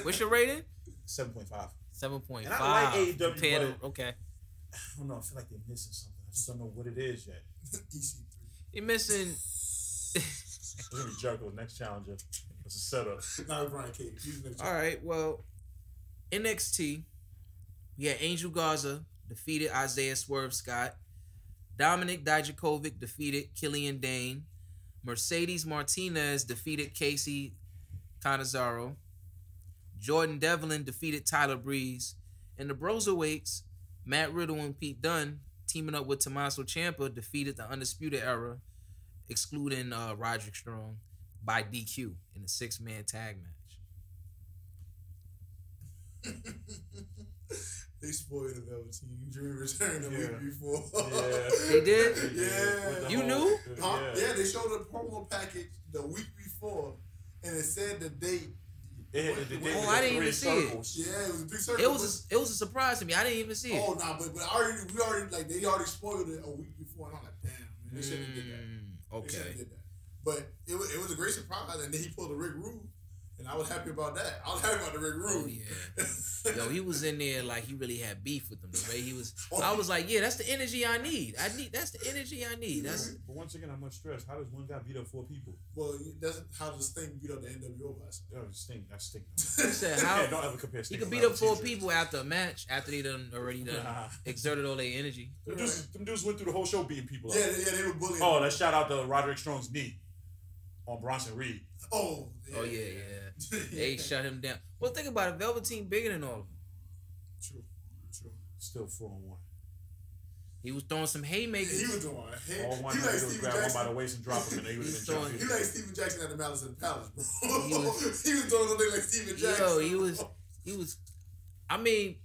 What's your rating? seven point five. seven point five. And I like A E W. But, okay. I don't know. I feel like they're missing something. I just don't know what it is yet. You're missing. It's gonna be Jericho next challenger. It's a setup. Not Brian Cage. All right. Well, N X T. We had Angel Garza defeated Isaiah Swerve Scott. Dominic Dijakovic defeated Killian Dane. Mercedes Martinez defeated Casey Canizaro. Jordan Devlin defeated Tyler Breeze. And the Broserweights, Matt Riddle and Pete Dunne, teaming up with Tommaso Ciampa, defeated the Undisputed Era, excluding uh, Roderick Strong, by D Q in a six-man tag match. They spoiled the Velvet Team Dream return the yeah. week before. Yeah. They did? Yeah. yeah. You whole, knew? Huh? Yeah. yeah, they showed a promo package the week before, and it said the date. It, it, it, it, oh, I didn't even see circles. it. Yeah, it was a big circle. It was a, it was a surprise to me. I didn't even see it. Oh, nah, but, but already, we already, like, they already spoiled it a week before, and I'm like, damn, man, they mm, shouldn't have did that. Okay. They shouldn't have did that. But it was, it was a great surprise, and then he pulled a Rick Rude, And I was happy about that. I was happy about the Rick Rude. Oh, yeah. Yo, he was in there like he really had beef with them. The way he was, oh, I was like, yeah, that's the energy I need. I need that's the energy I need. That's. But once again, I'm much stressed. How does one guy beat up four people? Well, that's how does Sting beat up the N W O guys. That was Sting. That's Sting. Said how? Yeah, don't ever compare Sting. He could beat up four people after a match after they done already done nah. exerted all their energy. Them dudes, them dudes went through the whole show beating people. Yeah, up. yeah, they were bullying. Oh, let's shout out to Roderick Strong's knee on Bronson Reed. Oh, yeah, oh yeah, yeah. They shut him down. Well, think about it. Velveteen bigger than all of them. True, true. Still four on one. He was throwing some haymakers. Yeah, he was doing hay- all one. He like was grab one by the waist and drop him, and they would have been throwing. He like Steven Jackson at the Malice in the Palace, bro. He was, he was doing something like Steven Jackson. Yo, he was, he was. I mean,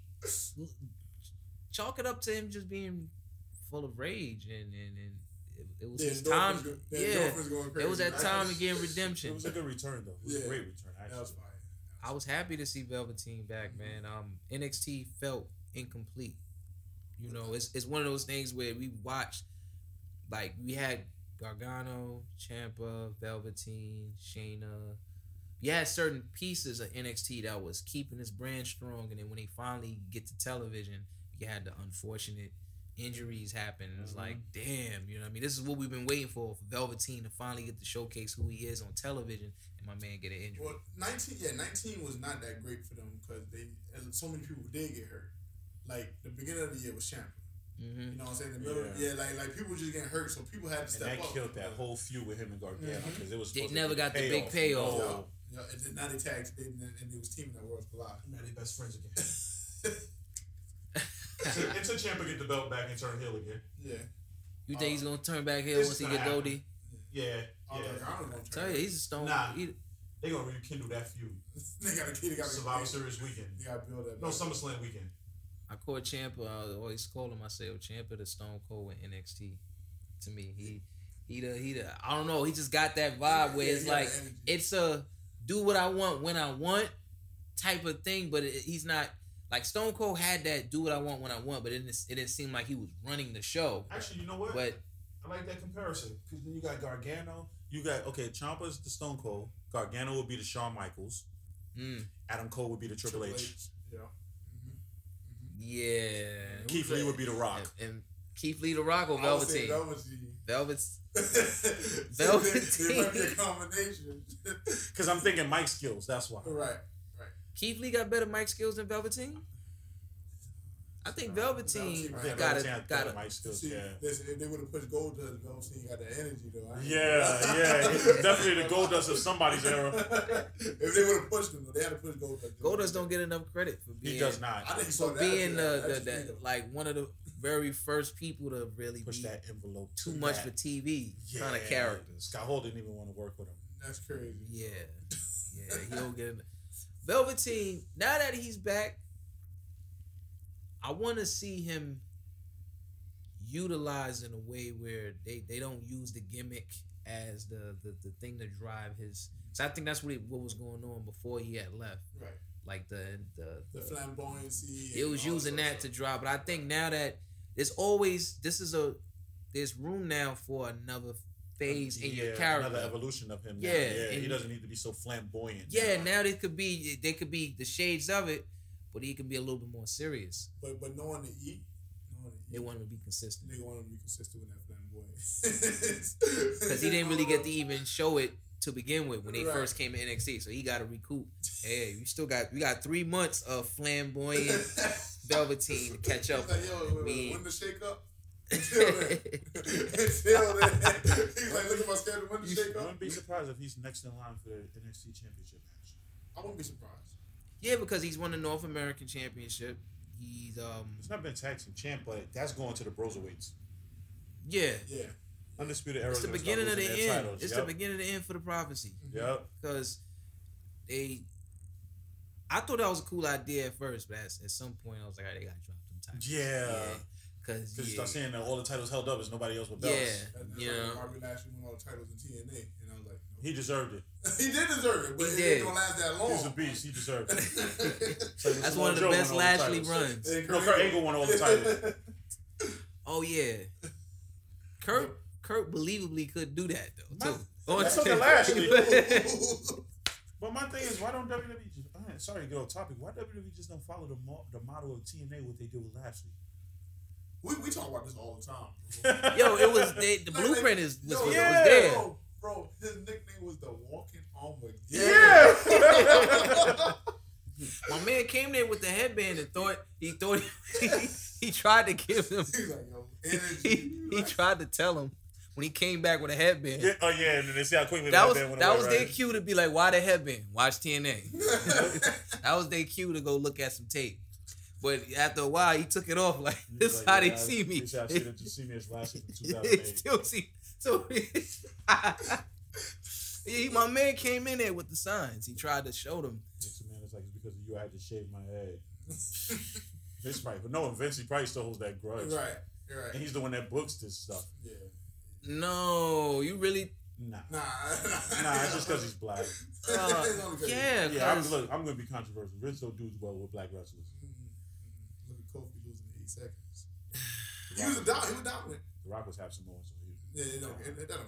chalk it up to him just being full of rage and and. and It, it was his time. Go, yeah, it was that time again. Redemption. It was a good return though. It was yeah. a great return. Actually. That was fine. I was happy to see Velveteen back, mm-hmm. man. Um, N X T felt incomplete. You know, it's it's one of those things where we watched, like we had Gargano, Ciampa, Velveteen, Shayna. You had certain pieces of N X T that was keeping this brand strong, and then when they finally get to television, you had the unfortunate. Injuries happen. It's mm-hmm. like, damn, you know what I mean? This is what we've been waiting for, for Velveteen to finally get to showcase who he is on television and my man get an injury. Well, nineteen, yeah, nineteen was not that great for them because they, so many people did get hurt. Like, the beginning of the year was Champion. Mm-hmm. You know what I'm saying? The middle, yeah. yeah, like like people were just getting hurt, so people had to step up. And that up. killed that whole feud with him and Gargano because mm-hmm. it was They never got the big payoff. You know, you know, and then now they tagged, they, and they was teaming that world collide. Now they best friends again. It's a champ to get the belt back and turn heel again. Yeah. You think um, he's gonna turn back heel once he get Dodie? Yeah. yeah. Oh, yeah. I don't know. Tell you, he's a stone. Nah. He, they gonna rekindle that feud. They got a kid. They got Survivor Series weekend. They gotta build that. No SummerSlam weekend. I call Ciampa. I always call him. I say, "Oh, Ciampa, the Stone Cold in N X T." To me, he, he the he the. I don't know. He just got that vibe where yeah, it's like it's a do what I want when I want type of thing, but it, he's not. Like, Stone Cold had that do what I want when I want, but it didn't, it didn't seem like he was running the show. Actually, you know what? But I like that comparison. Because then you got Gargano. You got, okay, Ciampa's the Stone Cold. Gargano would be the Shawn Michaels. Mm. Adam Cole would be the Triple, Triple H. H. Yeah. Mm-hmm. Yeah. Keith Lee would be the Rock. And, and Keith Lee the Rock or Velveteen? Velveteen. Velveteen. It might be a combination. Because I'm thinking mic skills, that's why. Right. Keith Lee got better mic skills than Velveteen? I think Velveteen, Velveteen right. got yeah, a... Got a mic skills, see, yeah. If they would have pushed Goldust, Velveteen got the energy, though. I yeah, yeah. He's definitely the Goldust of somebody's era. If they would have pushed him, though, they had to push Goldust. Goldust don't get enough credit for being... He does not. I think so. For being, that, the, that, the, the, like, one of the very first people to really push that envelope too much that. for T V yeah. kind of character. Scott Hall didn't even want to work with him. That's crazy. Yeah. Yeah, he don't get enough. Velveteen, now that he's back, I want to see him utilized in a way where they, they don't use the gimmick as the, the, the thing to drive his... So I think that's what, it, what was going on before he had left. Right. Like the... The, the, the flamboyancy. It was using that to drive. But I think now that there's always... This is a... There's room now for another... phase in yeah, your character. Another evolution of him. Yeah, now. yeah he doesn't need to be so flamboyant. Yeah, now, now they could be they could be the shades of it, but he can be a little bit more serious. But but knowing to eat, knowing to eat. They want him to be consistent. They want him to be consistent with that flamboyant. Because he didn't really get to even show it to begin with when they right. first came to N X T, so he got to recoup. Hey, you still got we got three months of flamboyant Velveteen to catch up. Like, yo, we, when the shake up. Until then. Until then. He's like, look at my schedule. When to shake up? I wouldn't be surprised if he's next in line for the N X T Championship match. I wouldn't be surprised. Yeah, because he's won the North American Championship. He's um. It's not been tag team champ, but that's going to the Broserweights. Yeah. Yeah. Undisputed Era. It's the beginning of the end. Titles. It's yep. the beginning of the end for the Prophecy. Yep. Because they, I thought that was a cool idea at first, but at some point I was like, all right, they got to drop them titles. Yeah. yeah. Because yeah. you start saying that all the titles held up is nobody else with belts. Yeah, and yeah. Like Bobby Lashley won all the titles in T N A, and I was like, no. He deserved it. He did deserve it, but he it did. didn't last that long. He's a beast. He deserved it. So that's one of the Joe best Lashley the runs. No, Kurt Angle won all the titles. Oh yeah, Kurt. Kurt believably could do that though. My, that's something Lashley. But my thing is, why don't W W E just... I'm sorry to get off topic. Why W W E just don't follow the mo- the model of T N A, what they did with Lashley? We we talk about this all the time. Yo, it was... They, the blueprint is was, yo, was, yeah. was there. Bro, bro, his nickname was the Walking Armageddon. Yeah! My man came there with the headband and thought... He thought... He, he tried to give him... He's like, yo, energy. He, he tried to tell him. When he came back with a headband. Yeah, oh, yeah. And then they see how quickly that was, went That away, was right? Their cue to be like, why the headband? Watch T N A. That was their cue to go look at some tape. But after a while, he took it off. Like, this is like, how yeah, they I, see me. This how they see me as last year in two thousand eight. They still see so, he, my man came in there with the signs. He tried to show them. It's, man, it's like, it's because of you I had to shave my head. This probably, but no, Vince, he probably still holds that grudge. Right, right. And he's the one that books this stuff. Yeah. No, you really... Nah. Nah, nah it's just because he's black. Uh, yeah, yeah. I'm, look, I'm going to be controversial. Vince don't do as well with black wrestlers. Mm-hmm. Look at Kofi losing in eight seconds. He was a dominant. He was dominant. The Rock was half Samoan, so he was... Yeah, no, yeah. It, that don't...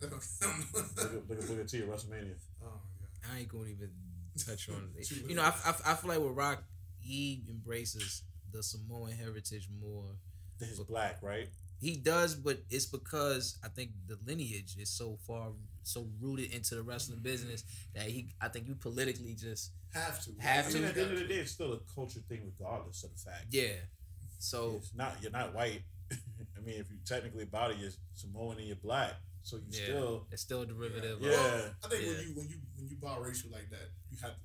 That don't look, look, look at T at WrestleMania. Oh, my God. I ain't going to even touch on it. You know, I, I, I feel like with Rock, he embraces the Samoan heritage more. He's black, right? He does, but it's because I think the lineage is so far, so rooted into the wrestling business that he, I think you politically just have to. Have I mean, to. At the end of the day, it's still a culture thing regardless of the fact. Yeah. So. It's not, you're not white. I mean, if you technically about it, you're Samoan and you're black. So you yeah, still. It's still a derivative. Yeah. Of, well, I think yeah. when you when you, when you biracial like that, you have to.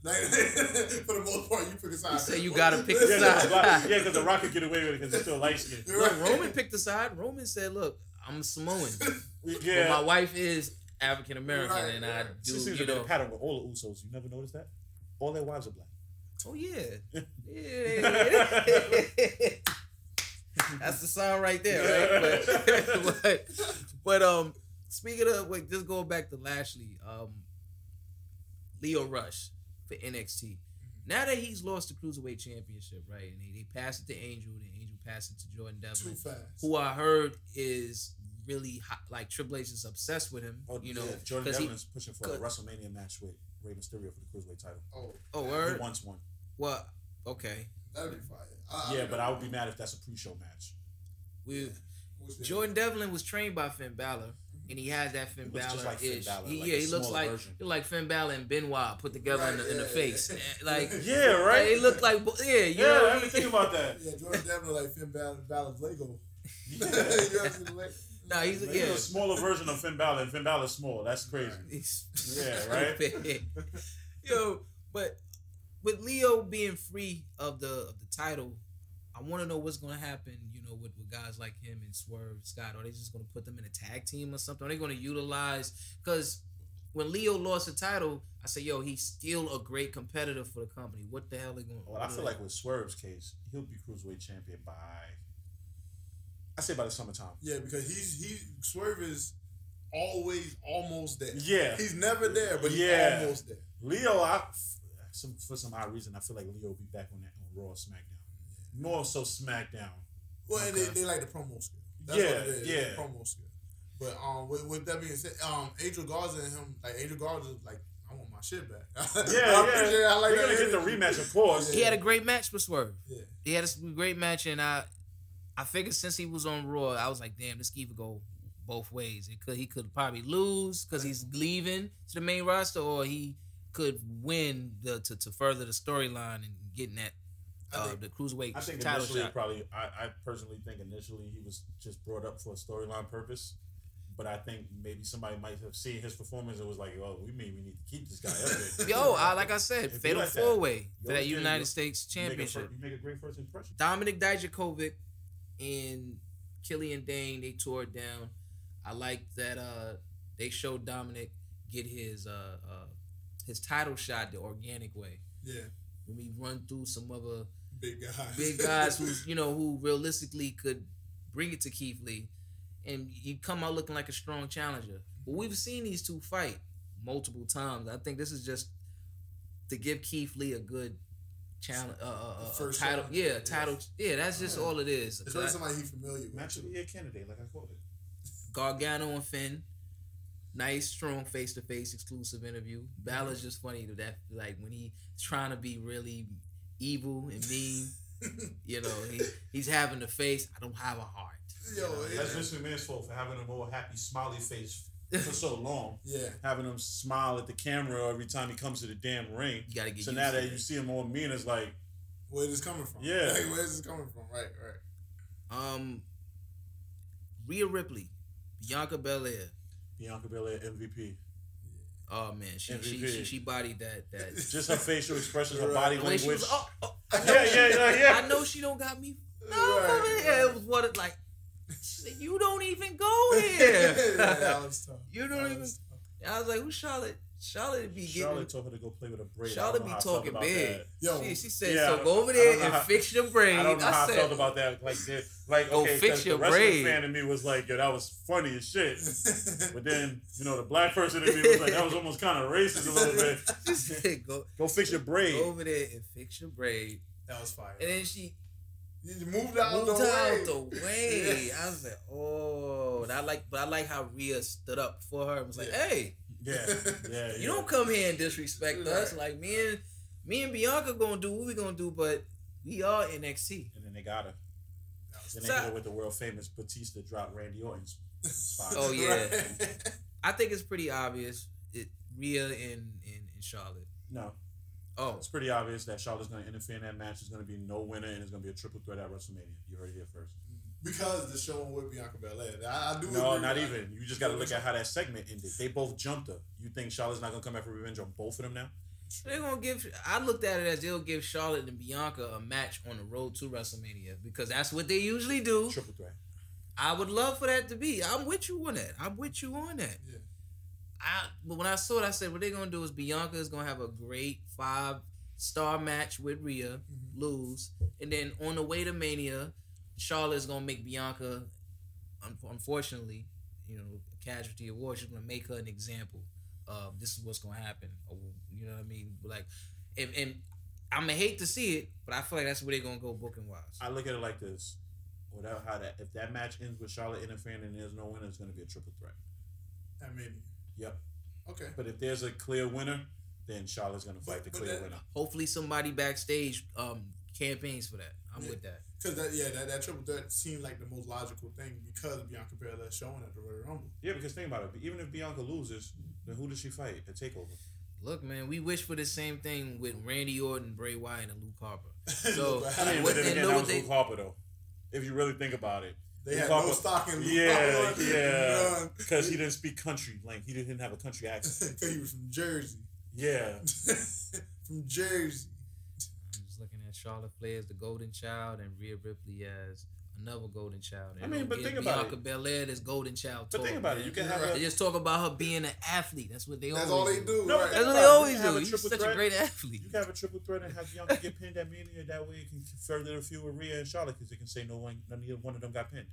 Like, for the most part, you pick a side. You say you got to pick a side. Yeah, because yeah, the Rock could get away with it because it's still light skinned. Look, Roman picked a side. Roman said, look, I'm Samoan. Yeah. But my wife is African American, right, and right. I do, she seems you know. A pattern with all the Usos. You never noticed that? All their wives are black. Oh, yeah. Yeah. That's the sign right there, right? But, but, but um, speaking of, wait, just going back to Lashley, um, Lio Rush. For N X T. Now that he's lost the Cruiserweight Championship, right? And they, they passed it to Angel, and Angel passed it to Jordan Devlin. Too fast. Who I heard is really hot, like Triple H is obsessed with him. Oh, you know, yeah. Jordan Devlin's he, pushing for a WrestleMania match with Rey Mysterio for the Cruiserweight title. Oh, oh, word? He wants one. Well, okay. That'd be fire. I, yeah, I but I would be mad if that's a pre-show match. We Jordan Devlin was trained by Finn Balor. And he has that Finn Balor-ish. Like Finn Balor, he, like yeah, he looks like he like Finn Balor and Benoit put together right, in, the, yeah, in the face. Yeah. Like yeah, right. They look like yeah, you yeah. Know I mean? Think about that. Yeah, Jordan Devlin like Finn Balor, Balor's Lego. Yeah. No, he's a, yeah. a smaller version of Finn Balor. And Finn Balor's small. That's crazy. Yeah, right. Yo, but with Leo being free of the of the title, I want to know what's going to happen. With, with guys like him and Swerve Scott, are they just going to put them in a tag team or something? Are they going to utilize? Because when Leo lost the title, I said, "Yo, he's still a great competitor for the company. What the hell are they going to?" Well, do I feel like with Swerve's case, he'll be Cruiserweight champion by, I say by the summertime. Yeah, because he's he Swerve is always almost there. Yeah, he's never there, but he's yeah. almost there. Leo, I some for some odd reason, I feel like Leo will be back on that on Raw or SmackDown, more so SmackDown. Well, okay. and they, they like the promo skill. That's yeah, what it is. Yeah. Like the promo skill. But um, with, with that being said, um, Angel Garza and him, like Angel Garza, like I want my shit back. Yeah, yeah. Sure I like They're gonna get the rematch, of course. He yeah. had a great match with Swerve. Yeah, he had a great match, and I, I figured since he was on Raw, I was like, damn, this could go both ways. It could he could probably lose because he's leaving to the main roster, or he could win the, to to further the storyline and getting that. Uh, I think, the Cruiserweight I think title initially shot. Probably, I, I personally think initially he was just brought up for a storyline purpose, but I think maybe somebody might have seen his performance and was like, "Oh, we mean we need to keep this guy up there." Yo, I, like I said, fatal like four way for that United States Championship. You make a great first impression. Dominic Dijakovic and Killian Dane, they tore it down. I like that uh, they showed Dominic get his uh, uh, his title shot the organic way. Yeah. When we run through some other big guys, big guys who's you know who realistically could bring it to Keith Lee, and you come out looking like a strong challenger. But we've seen these two fight multiple times. I think this is just to give Keith Lee a good challenge, uh, uh, first a title, shot. yeah, a title, yeah. That's just yeah. all it is. It's like somebody he's familiar with. Naturally a candidate, like I called it. Gargano and Finn. nice, strong face-to-face exclusive interview. Balor's just funny to that, like when he's trying to be really evil and mean. You know, he, he's having the face. I don't have a heart. Yo, you know? yeah. That's Mister Man's fault for having a more happy, smiley face for so long. Yeah, having him smile at the camera every time he comes to the damn ring. You gotta get so used now to that it. You see him on mean, it's like, where is this coming from? Yeah, like, where is this coming from? Right, right. Um, Rhea Ripley, Bianca Belair. Bianca Belair M V P. Oh man, she she, she she bodied that that. Just her facial expressions, her body language. Was, oh, oh, yeah, yeah, yeah, yeah. I know she don't got me. No, right. yeah, it was what it like. You don't even go here. yeah, that was tough. You don't that even. Was I was like, who's Charlotte? Charlotte be getting. Charlotte told her to go play with a braid. Charlotte be talking big. Yo, she, she said, yeah, so go over there and how, fix your braid. I don't know I how said, I felt about that. Like, like go okay, fix your the wrestling braid. Fan in me was like, yo, that was funny as shit. But then, you know, the black person in me was like, that was almost kind of racist a little bit. She said, go, go fix your braid. Go over there and fix your braid. That was fire. And then she. You moved out, moved the, out way. the way. Yeah. I was like, oh, and I like, but I like how Rhea stood up for her. I was like, yeah. hey, yeah, yeah, you yeah. don't come here and disrespect right. us. Like me and me and Bianca gonna do what we gonna do, but we are N X T. And then they got her. Then so, they go with the world famous Batista drop Randy Orton's spot. Oh yeah, right. I think it's pretty obvious. It Rhea and, and, and Charlotte. No. Oh, it's pretty obvious that Charlotte's going to interfere in that match. There's going to be no winner, and it's going to be a triple threat at WrestleMania. You heard it here first. Because the show with Bianca Belair, I, I do. No, not even. It. You just got to look at how that segment ended. They both jumped her. You think Charlotte's not going to come after revenge on both of them now? They're going to give. I looked at it as they'll give Charlotte and Bianca a match on the road to WrestleMania because that's what they usually do. Triple threat. I would love for that to be. I'm with you on that. I'm with you on that. Yeah. I, but when I saw it, I said, what they're going to do is Bianca is going to have a great five-star match with Rhea, mm-hmm. lose, and then on the way to Mania, Charlotte's going to make Bianca, un- unfortunately, you know, a casualty of war. She's going to make her an example of this is what's going to happen. You know what I mean? Like, and, and I'm going to hate to see it, but I feel like that's where they're going to go booking-wise. I look at it like this. Without how that, if that match ends with Charlotte interfering and there's no winner, it's going to be a triple threat. I mean... Yep. Okay. But if there's a clear winner, then Charlotte's gonna fight but, the clear that, winner. Hopefully, somebody backstage um, campaigns for that. I'm yeah. with that. Cause that yeah that, that triple threat seemed like the most logical thing because Bianca Belair showing at the Royal Rumble. Yeah, because think about it. Even if Bianca loses, then who does she fight at Takeover? Look, man, we wish for the same thing with Randy Orton, Bray Wyatt, and Luke Harper. So I mean, what then again, that was they... Luke Harper though. If you really think about it. They Luke had Harper. No stock in Luke yeah, Harper. Yeah, because he didn't speak country. Like, he didn't have a country accent. Because he was from Jersey. Yeah. From Jersey. I'm just looking at Charlotte Flair as the golden child and Rhea Ripley as another golden child. And I mean, but think about Bianca it. Bianca Belair this golden child. But talk, think about man. It. You can have her. They just talk about her being an athlete. That's what they That's always do. That's all they do. No, right. That's what they always do. You're such threat. A great athlete. You can have a triple threat and have Bianca get pinned at Mania. That way you can further the feud with Rhea and Charlotte because they can say no one, none of one of them got pinned.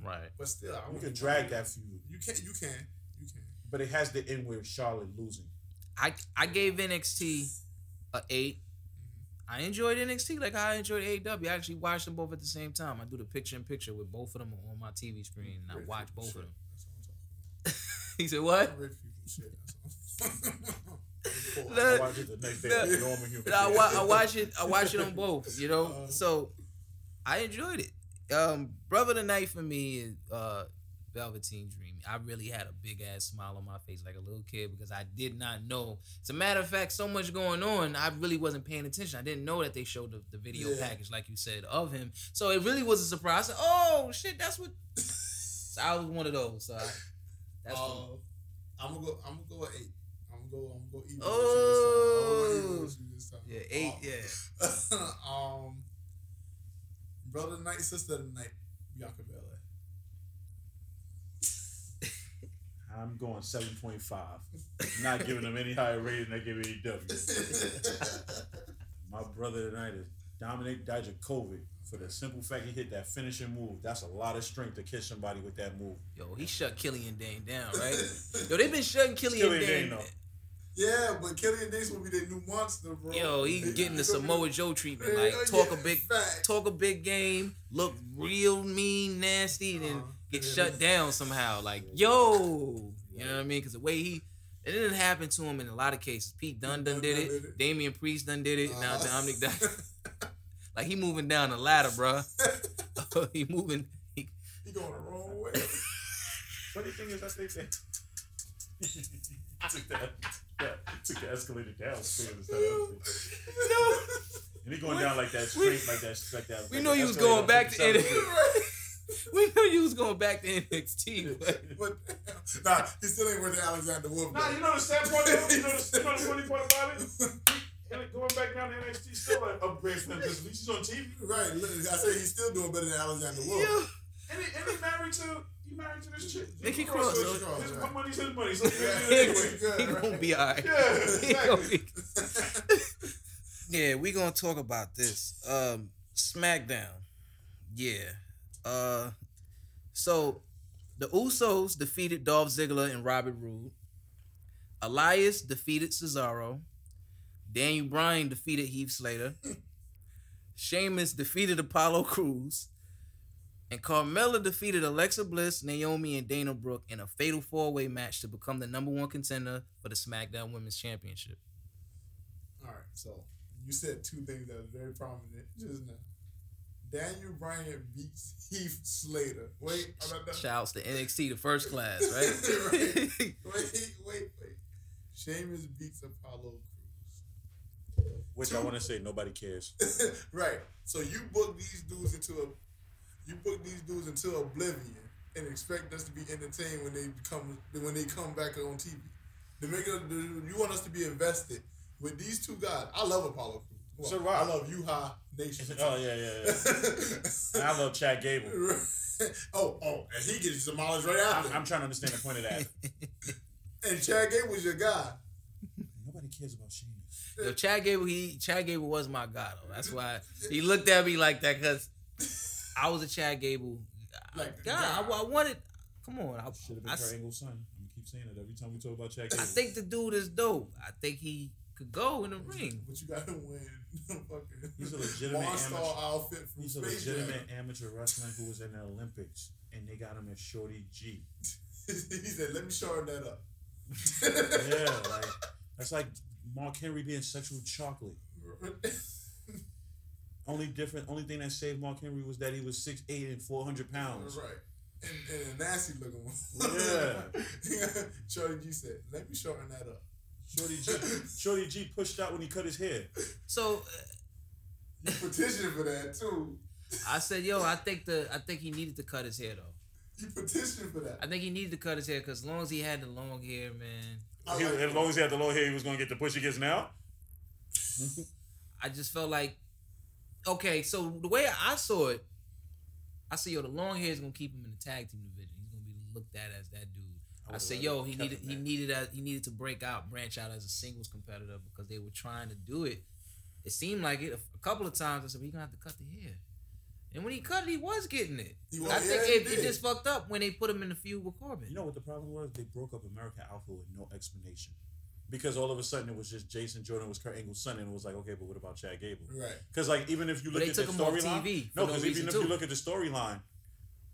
Right. But still, you can drag that feud. You can. You can. You can. But it has to end with Charlotte losing. I I gave N X T an eight. I enjoyed N X T like I enjoyed A E W. I actually watched them both at the same time. I do the picture-in-picture with both of them on my T V screen, and I watch both of them. He said, what? I watch it the next day. I watch it I watch it on both, you know? So, I enjoyed it. Um, Brother of the Night for me is uh, Velveteen Dream. I really had a big-ass smile on my face like a little kid because I did not know. As a matter of fact, so much going on, I really wasn't paying attention. I didn't know that they showed the, the video yeah. package, like you said, of him. So it really was a surprise. I said, oh, shit, that's what... So I was one of those. So I, that's uh, cool. I'm going to go I'm gonna go eight. I'm going to go even oh. this time. Yeah, eight, um, yeah. um, Brother Night, Sister Night, Bianca Belair. I'm going seven point five. Not giving them any higher rating than I give A E W. My brother tonight is Dominic Dijakovic for the simple fact he hit that finishing move. That's a lot of strength to catch somebody with that move. Yo, he shut Killian Dane down, right? Yo, they've been shutting Killian, Killian Dane, Dane Yeah, but Killian Dix will be their new monster, bro. Yo, he getting yeah. the Samoa Joe treatment. Like, talk yeah, a big fact. talk a big game, look real mean, nasty, and then uh-huh. get yeah, shut down somehow. Like, yo. You know what I mean? Because the way he... It didn't happen to him in a lot of cases. Pete Dunne done did it. Damian Priest done did it. Uh-huh. Now Dominic Dunn. Like, he moving down the ladder, bro. he moving... He, he going the wrong way. Funny thing is, I think that... I took that, that took the escalator down. No. And he going down like that, straight, we, like that, like that. We like know you was going back to N X T. We knew you was going back to N X T. But, but nah, he still ain't worth Alexander Wolf. Nah, you know the sad part about it? You know the funny part about it? Going back down to N X T, still an upgrade for him because he's on T V. Right. I said he's still doing better than Alexander Wolf. Yeah. And he's married to... He married to this chick. Nikki Cross. His money's his money. So yeah, anyway. Good, he right? gonna be all right. Yeah, exactly. Yeah, we gonna talk about this. Um, SmackDown. Yeah. Uh, so the Usos defeated Dolph Ziggler and Robert Roode. Elias defeated Cesaro. Daniel Bryan defeated Heath Slater. Sheamus defeated Apollo Crews. And Carmella defeated Alexa Bliss, Naomi, and Dana Brooke in a fatal four-way match to become the number one contender for the SmackDown Women's Championship. All right, so you said two things that were very prominent just now. Daniel Bryan beats Heath Slater. Wait, I'm not done. Shouts to N X T, the first class, right? Right. Wait, wait, wait. Sheamus beats Apollo Crews. Which two. I want to say, nobody cares. Right. So you book these dudes into a... You put these dudes into oblivion and expect us to be entertained when they become when they come back on T V. They make it, you want us to be invested with these two guys. I love Apollo Crews. Well, I love U-Ha Nation. Oh yeah, yeah, yeah. And I love Chad Gable. oh, oh, and he gets demolished right after. I'm, I'm trying to understand the point of that. And Chad Gable's your guy. Nobody cares about Sheamus. Yo, Chad Gable, he Chad Gable was my god. That's why he looked at me like that because. I was a Chad Gable. Like, God, I, I wanted. Come on, I should have been Kurt Angle's son. I'm keep saying it every time we talk about Chad Gable. I think the dude is dope. I think he could go in the ring. But you gotta win. He's a legitimate amateur. Outfit from he's a legitimate amateur wrestler who was in the Olympics, and they got him as Shorty G. He said, "Let me shorten that up." Yeah, like that's like Mark Henry being sexual chocolate. Only different. Only thing that saved Mark Henry was that he was six foot eight and four hundred pounds. Right. And, and a nasty looking one. Yeah. Shorty G said, let me shorten that up. Shorty G Shorty G pushed out when he cut his hair. So... Uh, you petitioned for that, too. I said, yo, I think the I think he needed to cut his hair, though. You petitioned for that. I think he needed to cut his hair, because as long as he had the long hair, man... Like he, as long as he had the long hair, he was going to get the push he gets now? I just felt like... Okay, so the way I saw it, I said, yo, the long hair is gonna keep him in the tag team division. He's gonna be looked at as that dude. I, I said, yo, he needed he needed a, he needed to break out, branch out as a singles competitor because they were trying to do it. It seemed like it a couple of times. I said, well, he's gonna have to cut the hair. And when he cut it, he was getting it. Was, I think yeah, it, it just fucked up when they put him in the feud with Corbin. You know what the problem was? They broke up American Alpha with no explanation. Because all of a sudden it was just Jason Jordan was Kurt Angle's son, and it was like, okay, but what about Chad Gable? Right. Because like even if you look at the storyline, no, because even if you look at the storyline,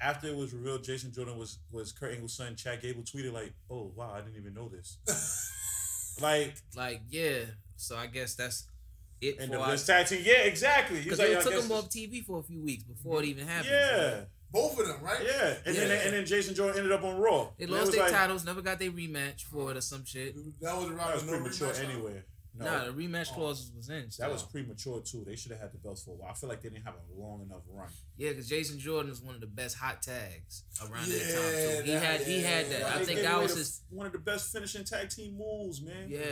after it was revealed Jason Jordan was was Kurt Angle's son, Chad Gable tweeted like, oh wow, I didn't even know this. like, like yeah. So I guess that's it. And for the tag team, yeah, exactly. Because they took him off T V for a few weeks before it even happened. Yeah. Both of them, right? Yeah, and yeah. then and then Jason Jordan ended up on Raw. They lost their like, titles, never got their rematch for it or some shit. That was around. That was no premature anyway. No, nah, the rematch clauses oh, was in. So. That was premature too. They should have had the belts for a while. I feel like they didn't have a long enough run. Yeah, because Jason Jordan was one of the best hot tags around yeah, that time. So he that, had yeah, he had that. Like I think that was his one of the best finishing tag team moves, man. Yeah,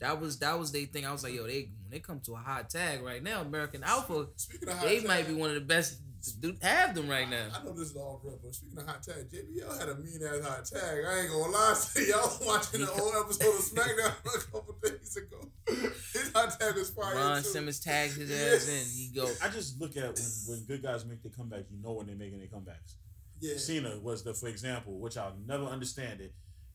that was that was their thing. I was like, yo, they when they come to a hot tag right now, American Alpha, they tag, might be one of the best. Dude, have them right now. I, I know this is all real, but speaking of hot tag, J B L had a mean ass hot tag. I ain't gonna lie to y'all. I was watching the old episode of SmackDown a couple days ago. His hot tag was fire. Ron too. Simmons tagged his ass in. He go. I just look at when, when good guys make their comeback, you know when they're making their comebacks. Yeah. Cena was the for example, which I'll never understand it.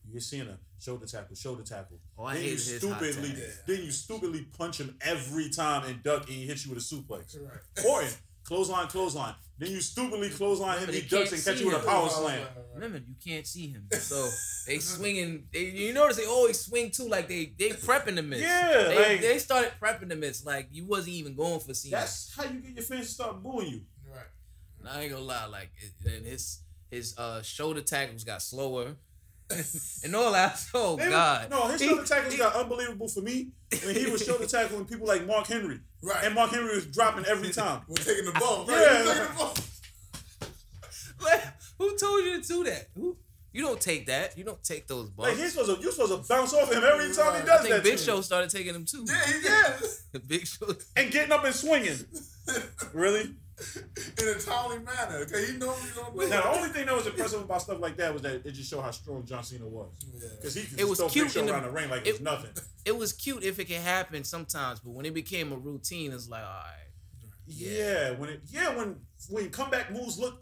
You're seeing a shoulder tackle, shoulder tackle. Oh, I then hated you stupidly, his hot tags. Then you stupidly punch him every time and duck and he hits you with a suplex. Right. Or clothesline, clothesline. Then you stupidly clothesline him, he ducks and catch you with a power slam. Remember, you can't see him. So they swinging. They, you notice they always swing too, like they they prepping the miss. Yeah, they, like, they started prepping the miss, like you wasn't even going for Cena. That's how you get your fans to start booing you. Right. And I ain't gonna lie, like it, his his uh, shoulder tackles got slower. And all that, oh they God! Were, no, his shoulder tackles got unbelievable for me when he was shoulder tackling people like Mark Henry, right? And Mark Henry was dropping every time. We're taking the ball, right? Yeah. We're taking the ball. Like, who told you to do that? Who? You don't take that. You don't take those balls. Like, he's supposed to, you're supposed to bounce off him every time he does that. I think that Big Show me. started taking him too. Yeah, he did. The Big Show and getting up and swinging. Really? In a timely manner, because he normally don't do it. Now, the only thing that was impressive about stuff like that was that it just showed how strong John Cena was. Because yeah. he could still Big Show around the ring like it, it was nothing. It was cute if it can happen sometimes, but when it became a routine, it's like, all right. Yeah. yeah, when it yeah when when comeback moves look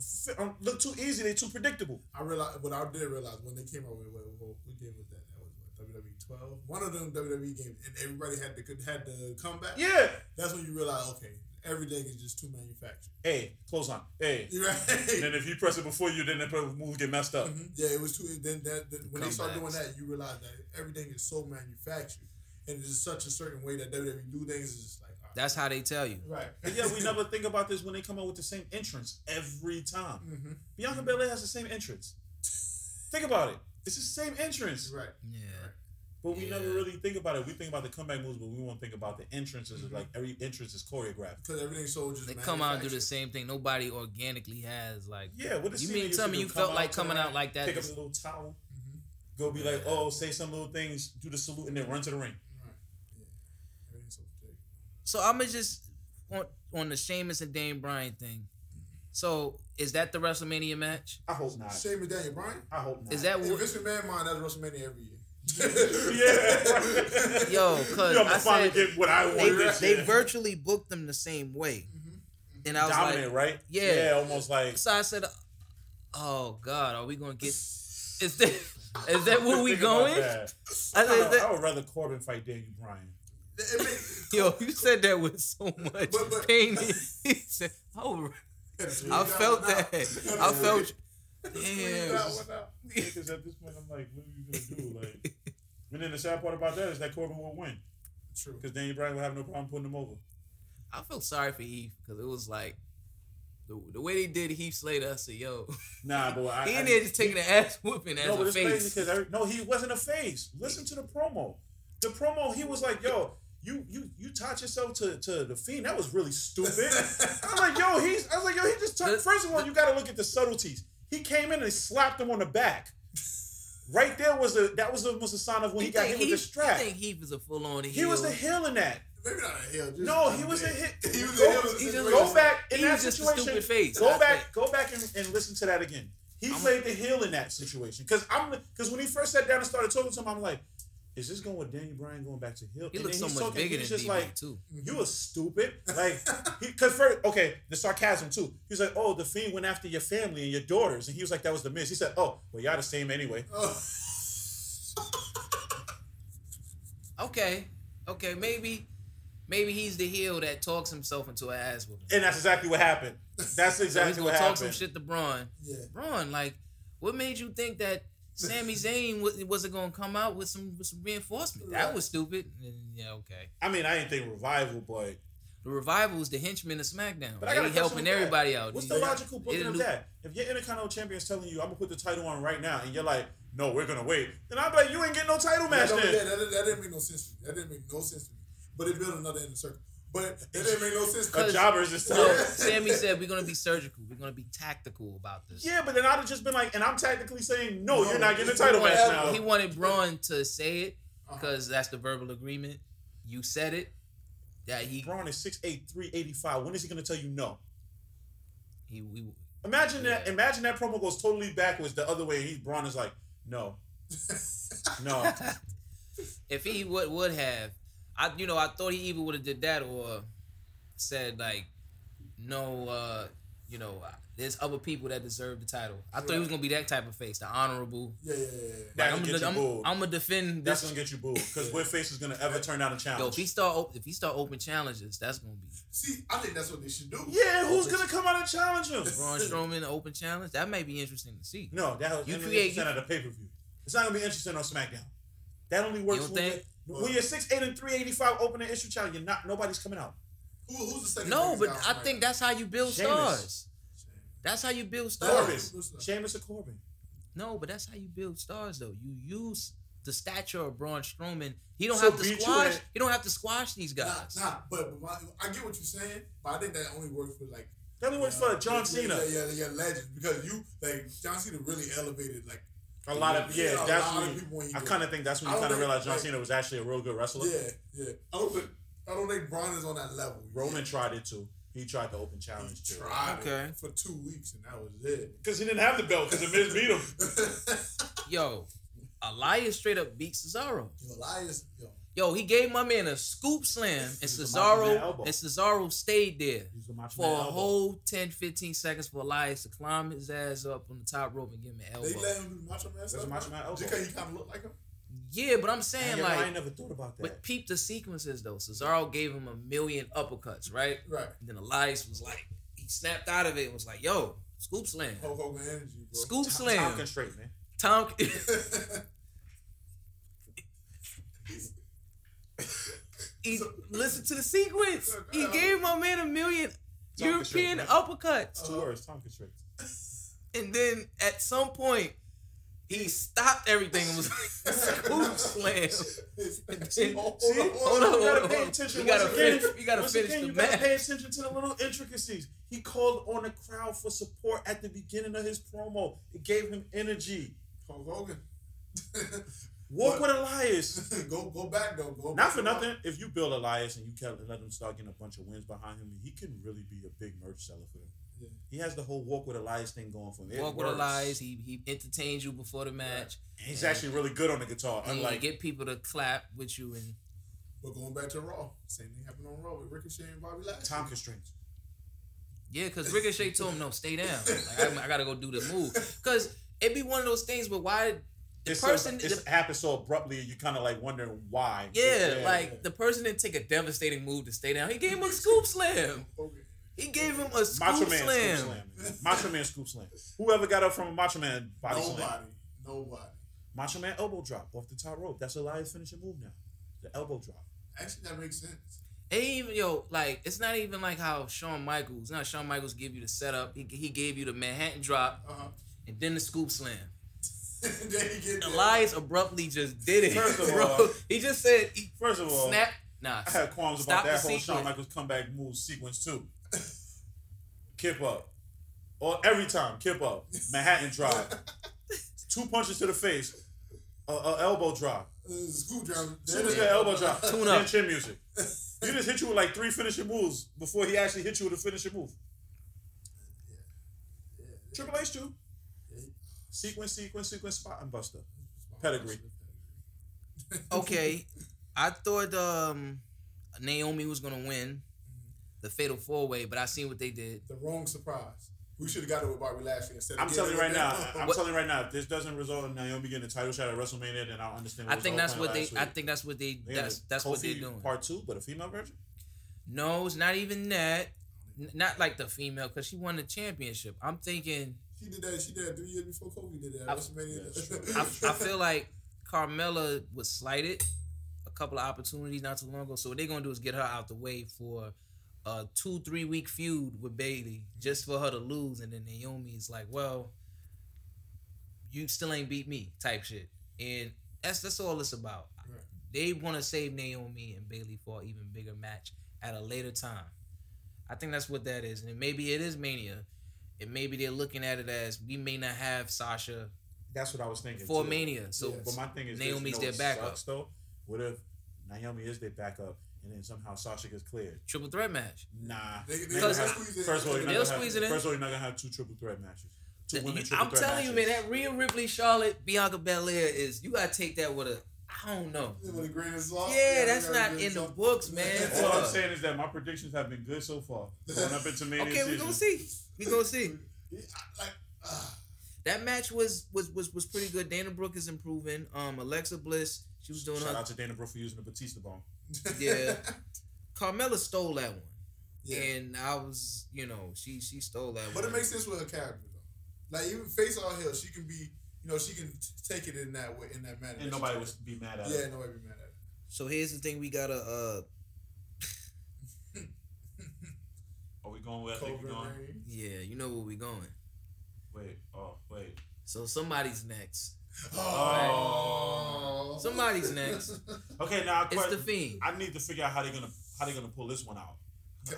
look too easy, they too predictable. I realized, but I did realize when they came out with what game was that? That was what, W W E twelve. One of them W W E games, and everybody had the had the comeback. Yeah, that's when you realize, okay, everything is just too manufactured. Hey, clothesline. Hey, right. And then if you press it before you, then the move get messed up. Mm-hmm. Yeah, it was too. Then that, that when comebacks. They start doing that, you realize that everything is so manufactured, and it's such a certain way that W W E do things is just like. That's how they tell you. Right. But yeah, we never think about this when they come out with the same entrance every time. Mm-hmm. Bianca Belair has the same entrance. Think about it. It's the same entrance. Right. Yeah. Right. But we yeah. never really think about it. We think about the comeback moves, but we won't think about the entrances. Mm-hmm. Like, every entrance is choreographed. Because everything's so just They come out and do the same thing. Nobody organically has, like... Yeah, what the You mean tell me you felt like coming out like that? Pick up a little towel. Mm-hmm. Go be yeah. like, oh, say some little things, do the salute, and then run to the ring. So I'm gonna just on on the Sheamus and Daniel Bryan thing. So is that the WrestleMania match? I hope not. Sheamus Daniel Bryan? I hope not. Is that what? If it's a man mind, that's WrestleMania every year. Yeah. Right. Yo, cause Yo, I said get what I want. They, this they virtually booked them the same way, mm-hmm. and I was Dominant, like, right? Yeah, yeah, almost like. So I said, "Oh God, are we gonna get? Is that is that where we going?" I, said, I, that... I would rather Corbin fight Daniel Bryan. Yo, you said that with so much but, but, pain. He said, oh, I felt that. I felt. Damn. Because at this point, I'm like, what are you gonna do? Like, and then the sad part about that is that Corbin will win. True. Because Daniel Bryan will have no problem putting him over. I feel sorry for Heath because it was like the, the way they did Heath Slater. I said, yo, nah, but I, he I, didn't I, just taking an ass whooping as no, a face. I, no, he wasn't a face. Listen to the promo. The promo, he was like, yo. You you you taught yourself to, to the Fiend. That was really stupid. I'm like, yo, he's I was like, yo, he just talked. First of all, you gotta look at the subtleties. He came in and slapped him on the back. Right there was a that was almost a sign of when you he got hit he, with the strap. You think he was a full on heel? He was a heel in that. Maybe not a heel. Just no, he was a hit. He was go, a heel. He just, go back in he that was just situation. A stupid face. Go back, go back and, and listen to that again. He I'm, played the heel in that situation. Cause I'm because when he first sat down and started talking to him, I'm like, is this going with Daniel Bryan going back to heel? He looks so much bigger than D-Mac like, too. You a stupid. Like, because first, okay, the sarcasm too. He was like, oh, the Fiend went after your family and your daughters. And he was like, that was the Miz. He said, oh, well, y'all the same anyway. Oh. okay. Okay, maybe maybe he's the heel that talks himself into an ass whooping. And that's exactly what happened. That's exactly so he's gonna what happened. He's going to talk some shit to Braun. Yeah. Braun, like, what made you think that Sami Zayn wasn't was going to come out with some, with some reinforcement? That was stupid. Yeah, okay. I mean, I didn't think Revival, but... The Revival was the henchmen of SmackDown. But they I helping everybody that. out. What's the logical booking of that? If your Intercontinental Champion's telling you, I'm going to put the title on right now, and you're like, no, we're going to wait, then I'm like, you ain't getting no title match then. Yeah, that, that didn't make no sense to me. That didn't make no sense to me. But it built another inner circle. But it didn't make no sense. A jobber is just no, Sammy said we're gonna be surgical. We're gonna be tactical about this. Yeah, but then I'd have just been like, and I'm tactically saying, no, no you're not getting a title match now. He wanted Braun to say it because uh-huh. that's the verbal agreement. You said it. That he Braun is six eight, three eighty-five. When is he gonna tell you no? He we imagine yeah. that. Imagine that promo goes totally backwards the other way. He Braun is like, no, no. If he would would have. I you know I thought he even would have did that or said like no uh, you know There's other people that deserve the title. I right. thought he was gonna be that type of face, the honorable. Yeah, yeah, yeah. Like, I'm, gonna, I'm, I'm gonna defend. That's this. Gonna get you booed because what face is gonna ever turn out a challenge? Yo, if he start if he start open challenges, that's gonna be. See, I think that's what they should do. Yeah, open. Who's gonna come out and challenge him? Braun Strowman open challenge. That may be interesting to see. No, that you create you, at a pay per view. It's not gonna be interesting on SmackDown. That only works when, well, when you're six eight and three eighty five opening issue challenge. You're not nobody's coming out. Who, who's the second? No, but I right think now? That's how you build Sheamus. Stars. That's how you build stars. Corbin. Sheamus or Corbin. No, but that's how you build stars, though. You use the stature of Braun Strowman. He don't so have to squash. At, he don't have to squash these guys. Nah, nah but, but my, I get what you're saying, but I think that only works for like. That only works uh, for John Cena. Yeah, yeah, yeah, legends because you like John Cena really elevated like a lot of yeah. yeah that's when you, I kind of think that's when you kind of realized John like, Cena was actually a real good wrestler. Yeah, yeah. I don't think, I don't think Braun is on that level. Roman yeah. tried it too. He tried the open challenge. He tried okay. it for two weeks, and that was it. Because he didn't have the belt, because the Miz beat him. Yo, Elias straight up beat Cesaro. Yo, Elias, yo. Yo, he gave my man a scoop slam, and Cesaro and Cesaro stayed there for a whole ten, fifteen seconds for Elias to climb his ass up on the top rope and give him an elbow. They let him do the Macho Man stuff? Macho Man elbow. Because he kind of looked like him? Yeah, but I'm saying, yeah, like, I ain't never thought about that. But peep the sequences, though. Cesaro gave him a million uppercuts, right? Right. And then Elias was like, he snapped out of it and was like, yo, scoop slam. Hulk Hogan energy, bro. Scoop Tom, slam. Tom constraint, man. Tom. he listened to the sequence. He gave my man a million Tom European uppercuts. Two words, Tom constraint. And then at some point, he stopped everything and was like, scoop slam. Then, hold on, hold on, hold on. You gotta finish, you gotta finish the match. You gotta pay attention to the little intricacies. He called on the crowd for support at the beginning of his promo. It gave him energy. Hulk Hogan. Walk with Elias. go go back, though. Go Not back for nothing. Back. If you build Elias and you can let him start getting a bunch of wins behind him, he can really be a big merch seller for them. Yeah. He has the whole walk with Elias thing going for him. Walk with Elias. He he entertains you before the match. Yeah. He's and actually really good on the guitar. And unlike get people to clap with you. And but going back to Raw, same thing happened on Raw with Ricochet and Bobby Lashley. Time constraints. Yeah, because Ricochet told him no, stay down. Like, I, I gotta go do the move. Because it'd be one of those things. But why the it's person? So, it happens so abruptly. You kind of like wondering why. Yeah, yeah like yeah. the person didn't take a devastating move to stay down. He gave him a scoop slam. Okay. He gave him a scoop Macho Man slam. Scoop slam. Macho Man scoop slam. Whoever got up from a Macho Man body nobody, slam. Nobody. Nobody. Macho Man elbow drop off the top rope. That's Elias finishing move now. The elbow drop. Actually, that makes sense. And even, yo, like, it's not even like how Shawn Michaels, not Shawn Michaels give you the setup. He, he gave you the Manhattan drop uh-huh. and then the scoop slam. Then he get Elias down. Abruptly just did it. First of all, he just said, he first of all, snap. Nah, I had qualms about that whole sequence. Shawn Michaels comeback move sequence, too. Kip up. Or every time, kip up. Manhattan drop. Two punches to the face. A, a elbow drop. Uh, scoop drop. Soon as that elbow drop, tune up. Chin music. You just hit you with like three finishing moves before he actually hit you with a finishing move. Yeah. Yeah, yeah. Triple H too. Yeah. Sequence, sequence, sequence, spot and buster. Pedigree. Okay. I thought um, Naomi was gonna win the fatal four-way, but I seen what they did. The wrong surprise. We should have got it with Bobby Lashley instead. I'm telling you right now. I'm what? telling you right now. If this doesn't result in Naomi getting a title shot at WrestleMania, then I don't understand. I think that's what they. Week. I think that's what they. they that's that's Kofi what they're doing. Part two, but a female version. No, it's not even that. N- not like the female, because she won the championship. I'm thinking. She did that. She did that three years before Kofi did that. I, WrestleMania. I, I feel like Carmella was slighted a couple of opportunities not too long ago. So what they're gonna do is get her out the way for a two, three week feud with Bayley just for her to lose, and then Naomi is like, well, you still ain't beat me type shit. And that's that's all it's about. Right. They want to save Naomi and Bayley for an even bigger match at a later time. I think that's what that is. And maybe it is Mania. And maybe they're looking at it as we may not have Sasha. That's what I was thinking. For too. Mania. So yes. But my thing is Naomi's their backup. Sucks, though. What if Naomi is their backup? And then somehow Sasha gets cleared. Triple threat match. Nah. They, they have, first of all, you're not gonna have, in. First of all, you're not gonna have two triple threat matches. Two the, women you, triple I'm threat telling matches. You, man, that Rhea Ripley, Charlotte, Bianca Belair is. You gotta take that with a. I don't know. With a grain of salt. Yeah, yeah, that's not in the books, man. All I'm saying is that my predictions have been good so far. Going up into Mania. Okay, we are gonna see. We are gonna see. Like, uh. That match was was was was pretty good. Dana Brooke is improving. Um, Alexa Bliss, she was doing. Shout her... out to Dana Brooke for using the Batista bomb. Yeah, Carmella stole that one. Yeah. And I was, you know, she she stole that. But one. It makes sense with her character though. Like even face all hell, she can be, you know, she can take it in that way, in that manner. And that nobody would be mad at. Yeah, it. nobody would be mad at. It. So here's the thing: we gotta. Uh... Are we going where I think we're going? Rain. Yeah, you know where we going. Wait, oh wait. So somebody's next. Oh. Right. Somebody's next. Okay, now it's quite, the Fiend. I need to figure out how they're gonna how they're gonna pull this one out.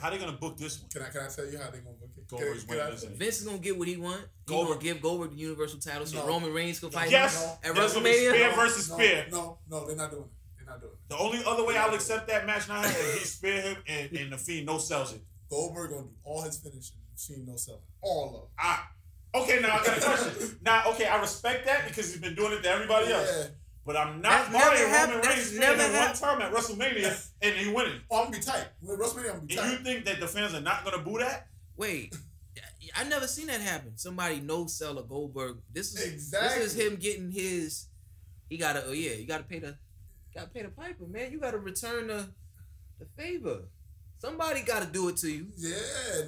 How are they gonna book this one? Can I can I tell you how they gonna book it? Goldberg's winning this. Vince is gonna get what he want. He Goldberg. gonna give Goldberg the Universal title, so no. Roman Reigns can fight yes. him no. at WrestleMania. Spear versus no. Spear. No. no, no, they're not doing it. They're not doing it. The only other way I'll accept that match now is if he spear him and, and the Fiend no sells it. Goldberg gonna do all his finishing. Fiend no selling. All of them. I, okay, now I got a question. Now, okay, I respect that because he's been doing it to everybody else. Yeah. But I'm not Mario Roman Reigns winning one time at WrestleMania and he winning. Oh, I'm gonna be tight. When WrestleMania, I'm gonna be tight. And you think that the fans are not gonna boo that? Wait, I never seen that happen. Somebody no sell a Goldberg. This is exactly. This is him getting his. He gotta. Oh yeah, you gotta pay the. Gotta pay the piper, man. You gotta return the, the favor. Somebody gotta do it to you. Yeah,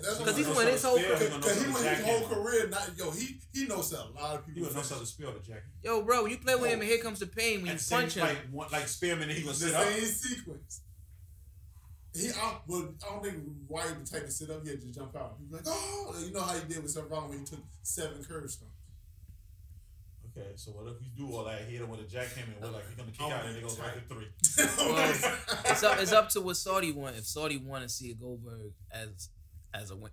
that's because he's won his whole career. Because he won his whole career. Not yo, he he knows a lot of people. He knows how to spear the jacket. Yo, bro, you play with him and here comes the pain when you punch him. Like one, like Spearman, and he gonna sit up. The same sequence. He, I, well, I don't think why he would take to sit up. He had to jump out. He was like, oh, you know how he did with Seth Rollins when he took seven curves from. Okay, so what if you do all that? He hit him with a jackhammer. We're like, he's gonna kick oh, out and he goes right to three. Well, it's up. It's up to what Saudi want. If Saudi want to see a Goldberg as as a win,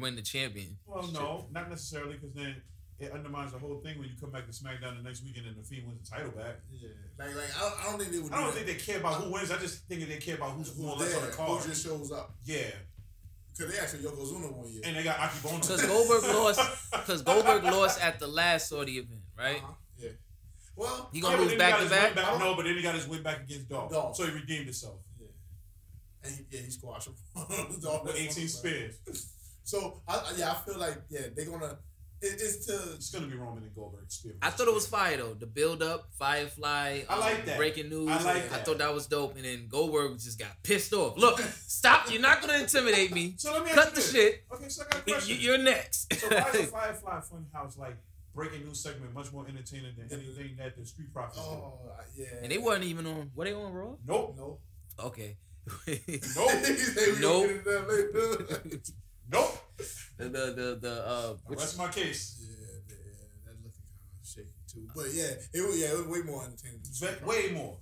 win the champion. Well, no, not necessarily, because then it undermines the whole thing when you come back to SmackDown the next weekend and the Fiend wins the title back. Yeah, like like I, I don't think they would. I don't do think that. they care about who wins. I just think they care about who's who on the card. Who just shows up? Yeah. Because they actually Yokozuna one year. And they got Akebono. Because Goldberg lost. Because Goldberg lost at the last Saudi event, right? Uh-huh. Yeah. Well, he gonna yeah, lose back to back. back uh-huh. No, but then he got his win back against Dolph. Dolph. So he redeemed himself. Yeah. And he, yeah, he squashed him. With eighteen spears. So I, yeah, I feel like yeah they're gonna. It, it's to. It's gonna be Roman and Goldberg. Spear I thought it was fire though. The build up, Firefly. I like um, that. Breaking news. I like that. I thought that was dope, and then Goldberg just got pissed off. Look, stop! You're not gonna intimidate me. So let me cut the shit. Okay, so I got a question. You, you're next. So why is the Firefly Funhouse like breaking news segment much more entertaining than anything that the Street Profits do? Oh yeah. And they weren't even on. Were they on Raw? Nope. Nope. Okay. Nope. Nope. Nope. The the the the uh. That's my case. Yeah, yeah, that looking kind of shaky too. But yeah, it was yeah, it was way more entertaining. Be- way more.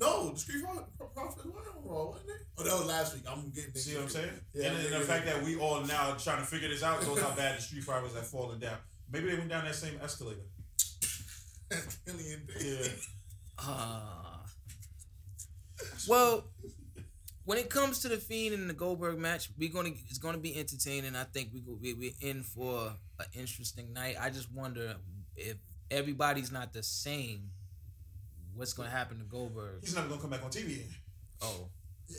No, the Street Profits wasn't on Raw, wasn't it? Oh, that was last week. I'm getting. See what I'm saying? Yeah, and, and the fact that we all now trying to figure this out shows how bad the Street Profits have fallen down. Maybe they went down that same escalator. That's million days. Yeah. Ah. Uh, well. When it comes to the Fiend and the Goldberg match, we're gonna it's gonna be entertaining. I think we go, we we're in for an interesting night. I just wonder if everybody's not the same, what's gonna happen to Goldberg? He's not gonna come back on T V. Oh, yeah.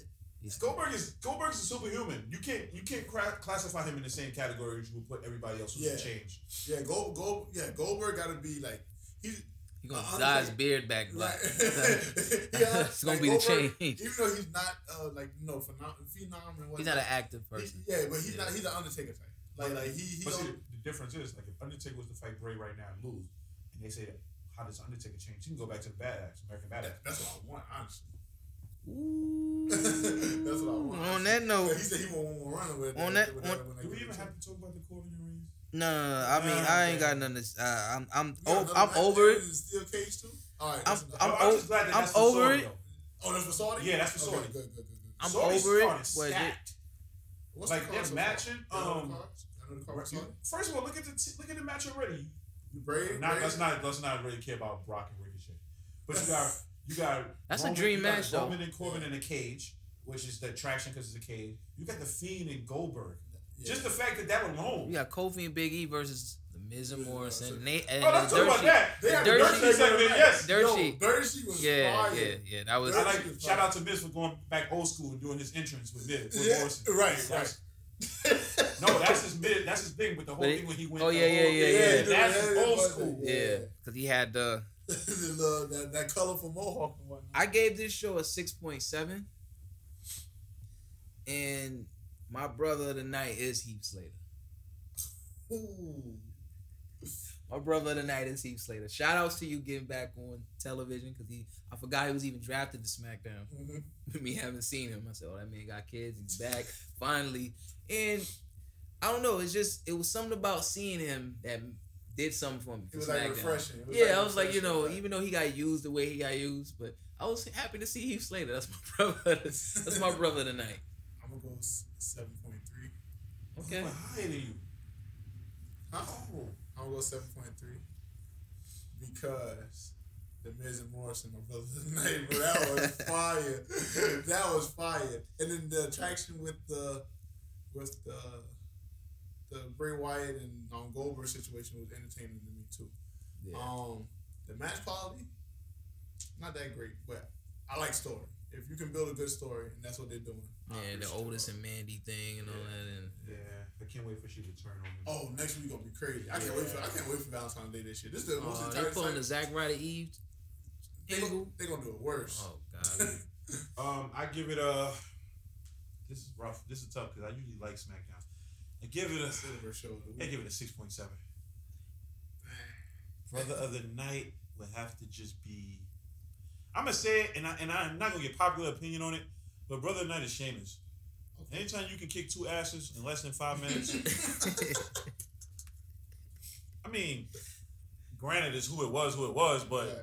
Goldberg is Goldberg's a superhuman. You can't you can't cra- classify him in the same category as you would put everybody else who's yeah. changed. Yeah, Gold Gold yeah Goldberg gotta be like he's. He's going to dye his beard back black. Like, yeah, it's going like to be Goldberg, the change. Even though he's not, uh, like, you know, phenomenal. He's not an active person. He, yeah, but he's yeah. not. He's an Undertaker type. Like, like he... he but see, the difference is, like, if Undertaker was to fight Bray right now and lose, and they say, how does Undertaker change? He can go back to the Badass, American Badass. That's what I want, honestly. Ooh. That's what I want. On that note... He said he won't want to run with it. On that... Do we even have to talk about the Corbin and Reigns? No, no, no, I mean, I ain't got nothing to say. Uh, I'm, I'm, oh, I'm over it. Steel cage too? All right, I'm, I'm, I'm, o- that I'm over Saudi, it. Though. Oh, that's for Saudi? Yeah, that's for Saudi. Okay, good, good, good, good. I'm Saudi's over it. What What's like the they're so matching. Um, the first of all, look at the t- look at the match already. Brave, not, brave. Let's not let's not really care about Brock and Ricochet, but you got you got that's Roman, a dream match though. Roman and Corbin in a cage, which is the attraction because it's a cage. You got the Fiend and Goldberg. Yeah. Just the fact that that alone. We got Kofi and Big E versus the Miz and Morrison. Nate, and oh, let's talk about that. They had Dirt Sheet segment, yes. Dirt Sheet. Dirt Sheet was yeah, fire. Yeah, yeah, that was. I like, was shout fire. out to Miz for going back old school and doing his entrance with Miz. With yeah, Morrison. Right, right. No, that's his big, that's his thing with the whole it, thing when he went. Oh yeah, yeah, yeah, yeah, yeah, yeah. That's his old school. Yeah, because he had the, the little, that, that colorful mohawk and whatnot. I gave this show a six point seven, and my brother of the night is Heath Slater. Ooh. My brother of the night is Heath Slater. Shout outs to you getting back on television, because he, I forgot he was even drafted to SmackDown. Mm-hmm. Me having seen him, I said, oh, that man got kids. He's back finally. And I don't know. It's just, it was something about seeing him that did something for me. It was like refreshing. Was yeah, like I was like, you know, right? Even though he got used the way he got used, but I was happy to see Heath Slater. That's my brother. That's my brother tonight. I'm gonna go seven point three. Okay. Oh, how high are you? Oh, I'm gonna go seven point three because the Miz and Morrison, my brother tonight. But that was fire. That was fire. And then the attraction with the with the. The Bray Wyatt and um, Goldberg situation was entertaining to me too. Yeah. Um, the match quality, not that great, but I like story. If you can build a good story, and that's what they're doing. Yeah, the Otis and Mandy thing and yeah. all that. And yeah. yeah, I can't wait for she to turn on. Oh, next week gonna be crazy. I can't yeah. wait for I can't wait for Valentine's Day this year. This is the most uh, entire. They pulling the Zack Ryder Eve. They gonna, they gonna do it worse. Oh God. um, I give it a. This is rough. This is tough because I usually like SmackDown. I give it a silver shoulder. I give it a six point seven. Brother of the night would have to just be. I'm gonna say it, and I and I'm not gonna get popular opinion on it, but brother of the night is Sheamus. Okay. Anytime you can kick two asses in less than five minutes. I mean, granted, it's who it was, who it was, but yeah.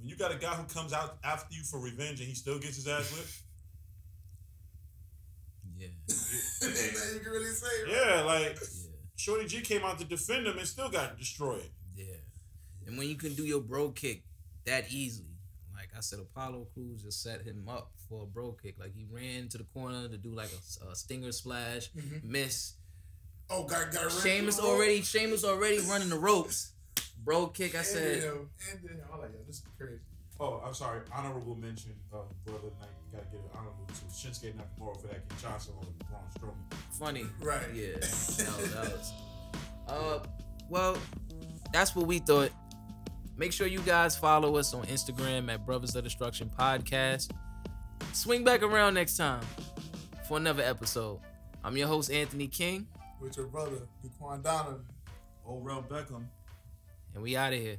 when you got a guy who comes out after you for revenge and he still gets his ass whipped. Yeah. yeah. You can really say, right? Yeah, like yeah. Shorty G came out to defend him and still got destroyed. Yeah. And when you can do your bro kick that easily, like I said, Apollo Crews just set him up for a bro kick. Like he ran to the corner to do like a, a stinger splash, mm-hmm. miss. Oh, got got Sheamus already. Sheamus already running the ropes. Bro kick. I and said. Him. And then I'm like, yo, this is crazy. Oh, I'm sorry. Honorable mention of Brother Knight. You gotta give it honorable to Shinsuke Nakamura for that Kinshasa on Braun Strowman. Funny. Right. Yeah. No, that was. Uh, well, that's what we thought. Make sure you guys follow us on Instagram at Brothers of Destruction Podcast. Swing back around next time for another episode. I'm your host, Anthony King. With your brother, Daquan Donovan. Old Ralph Beckham. And we out of here.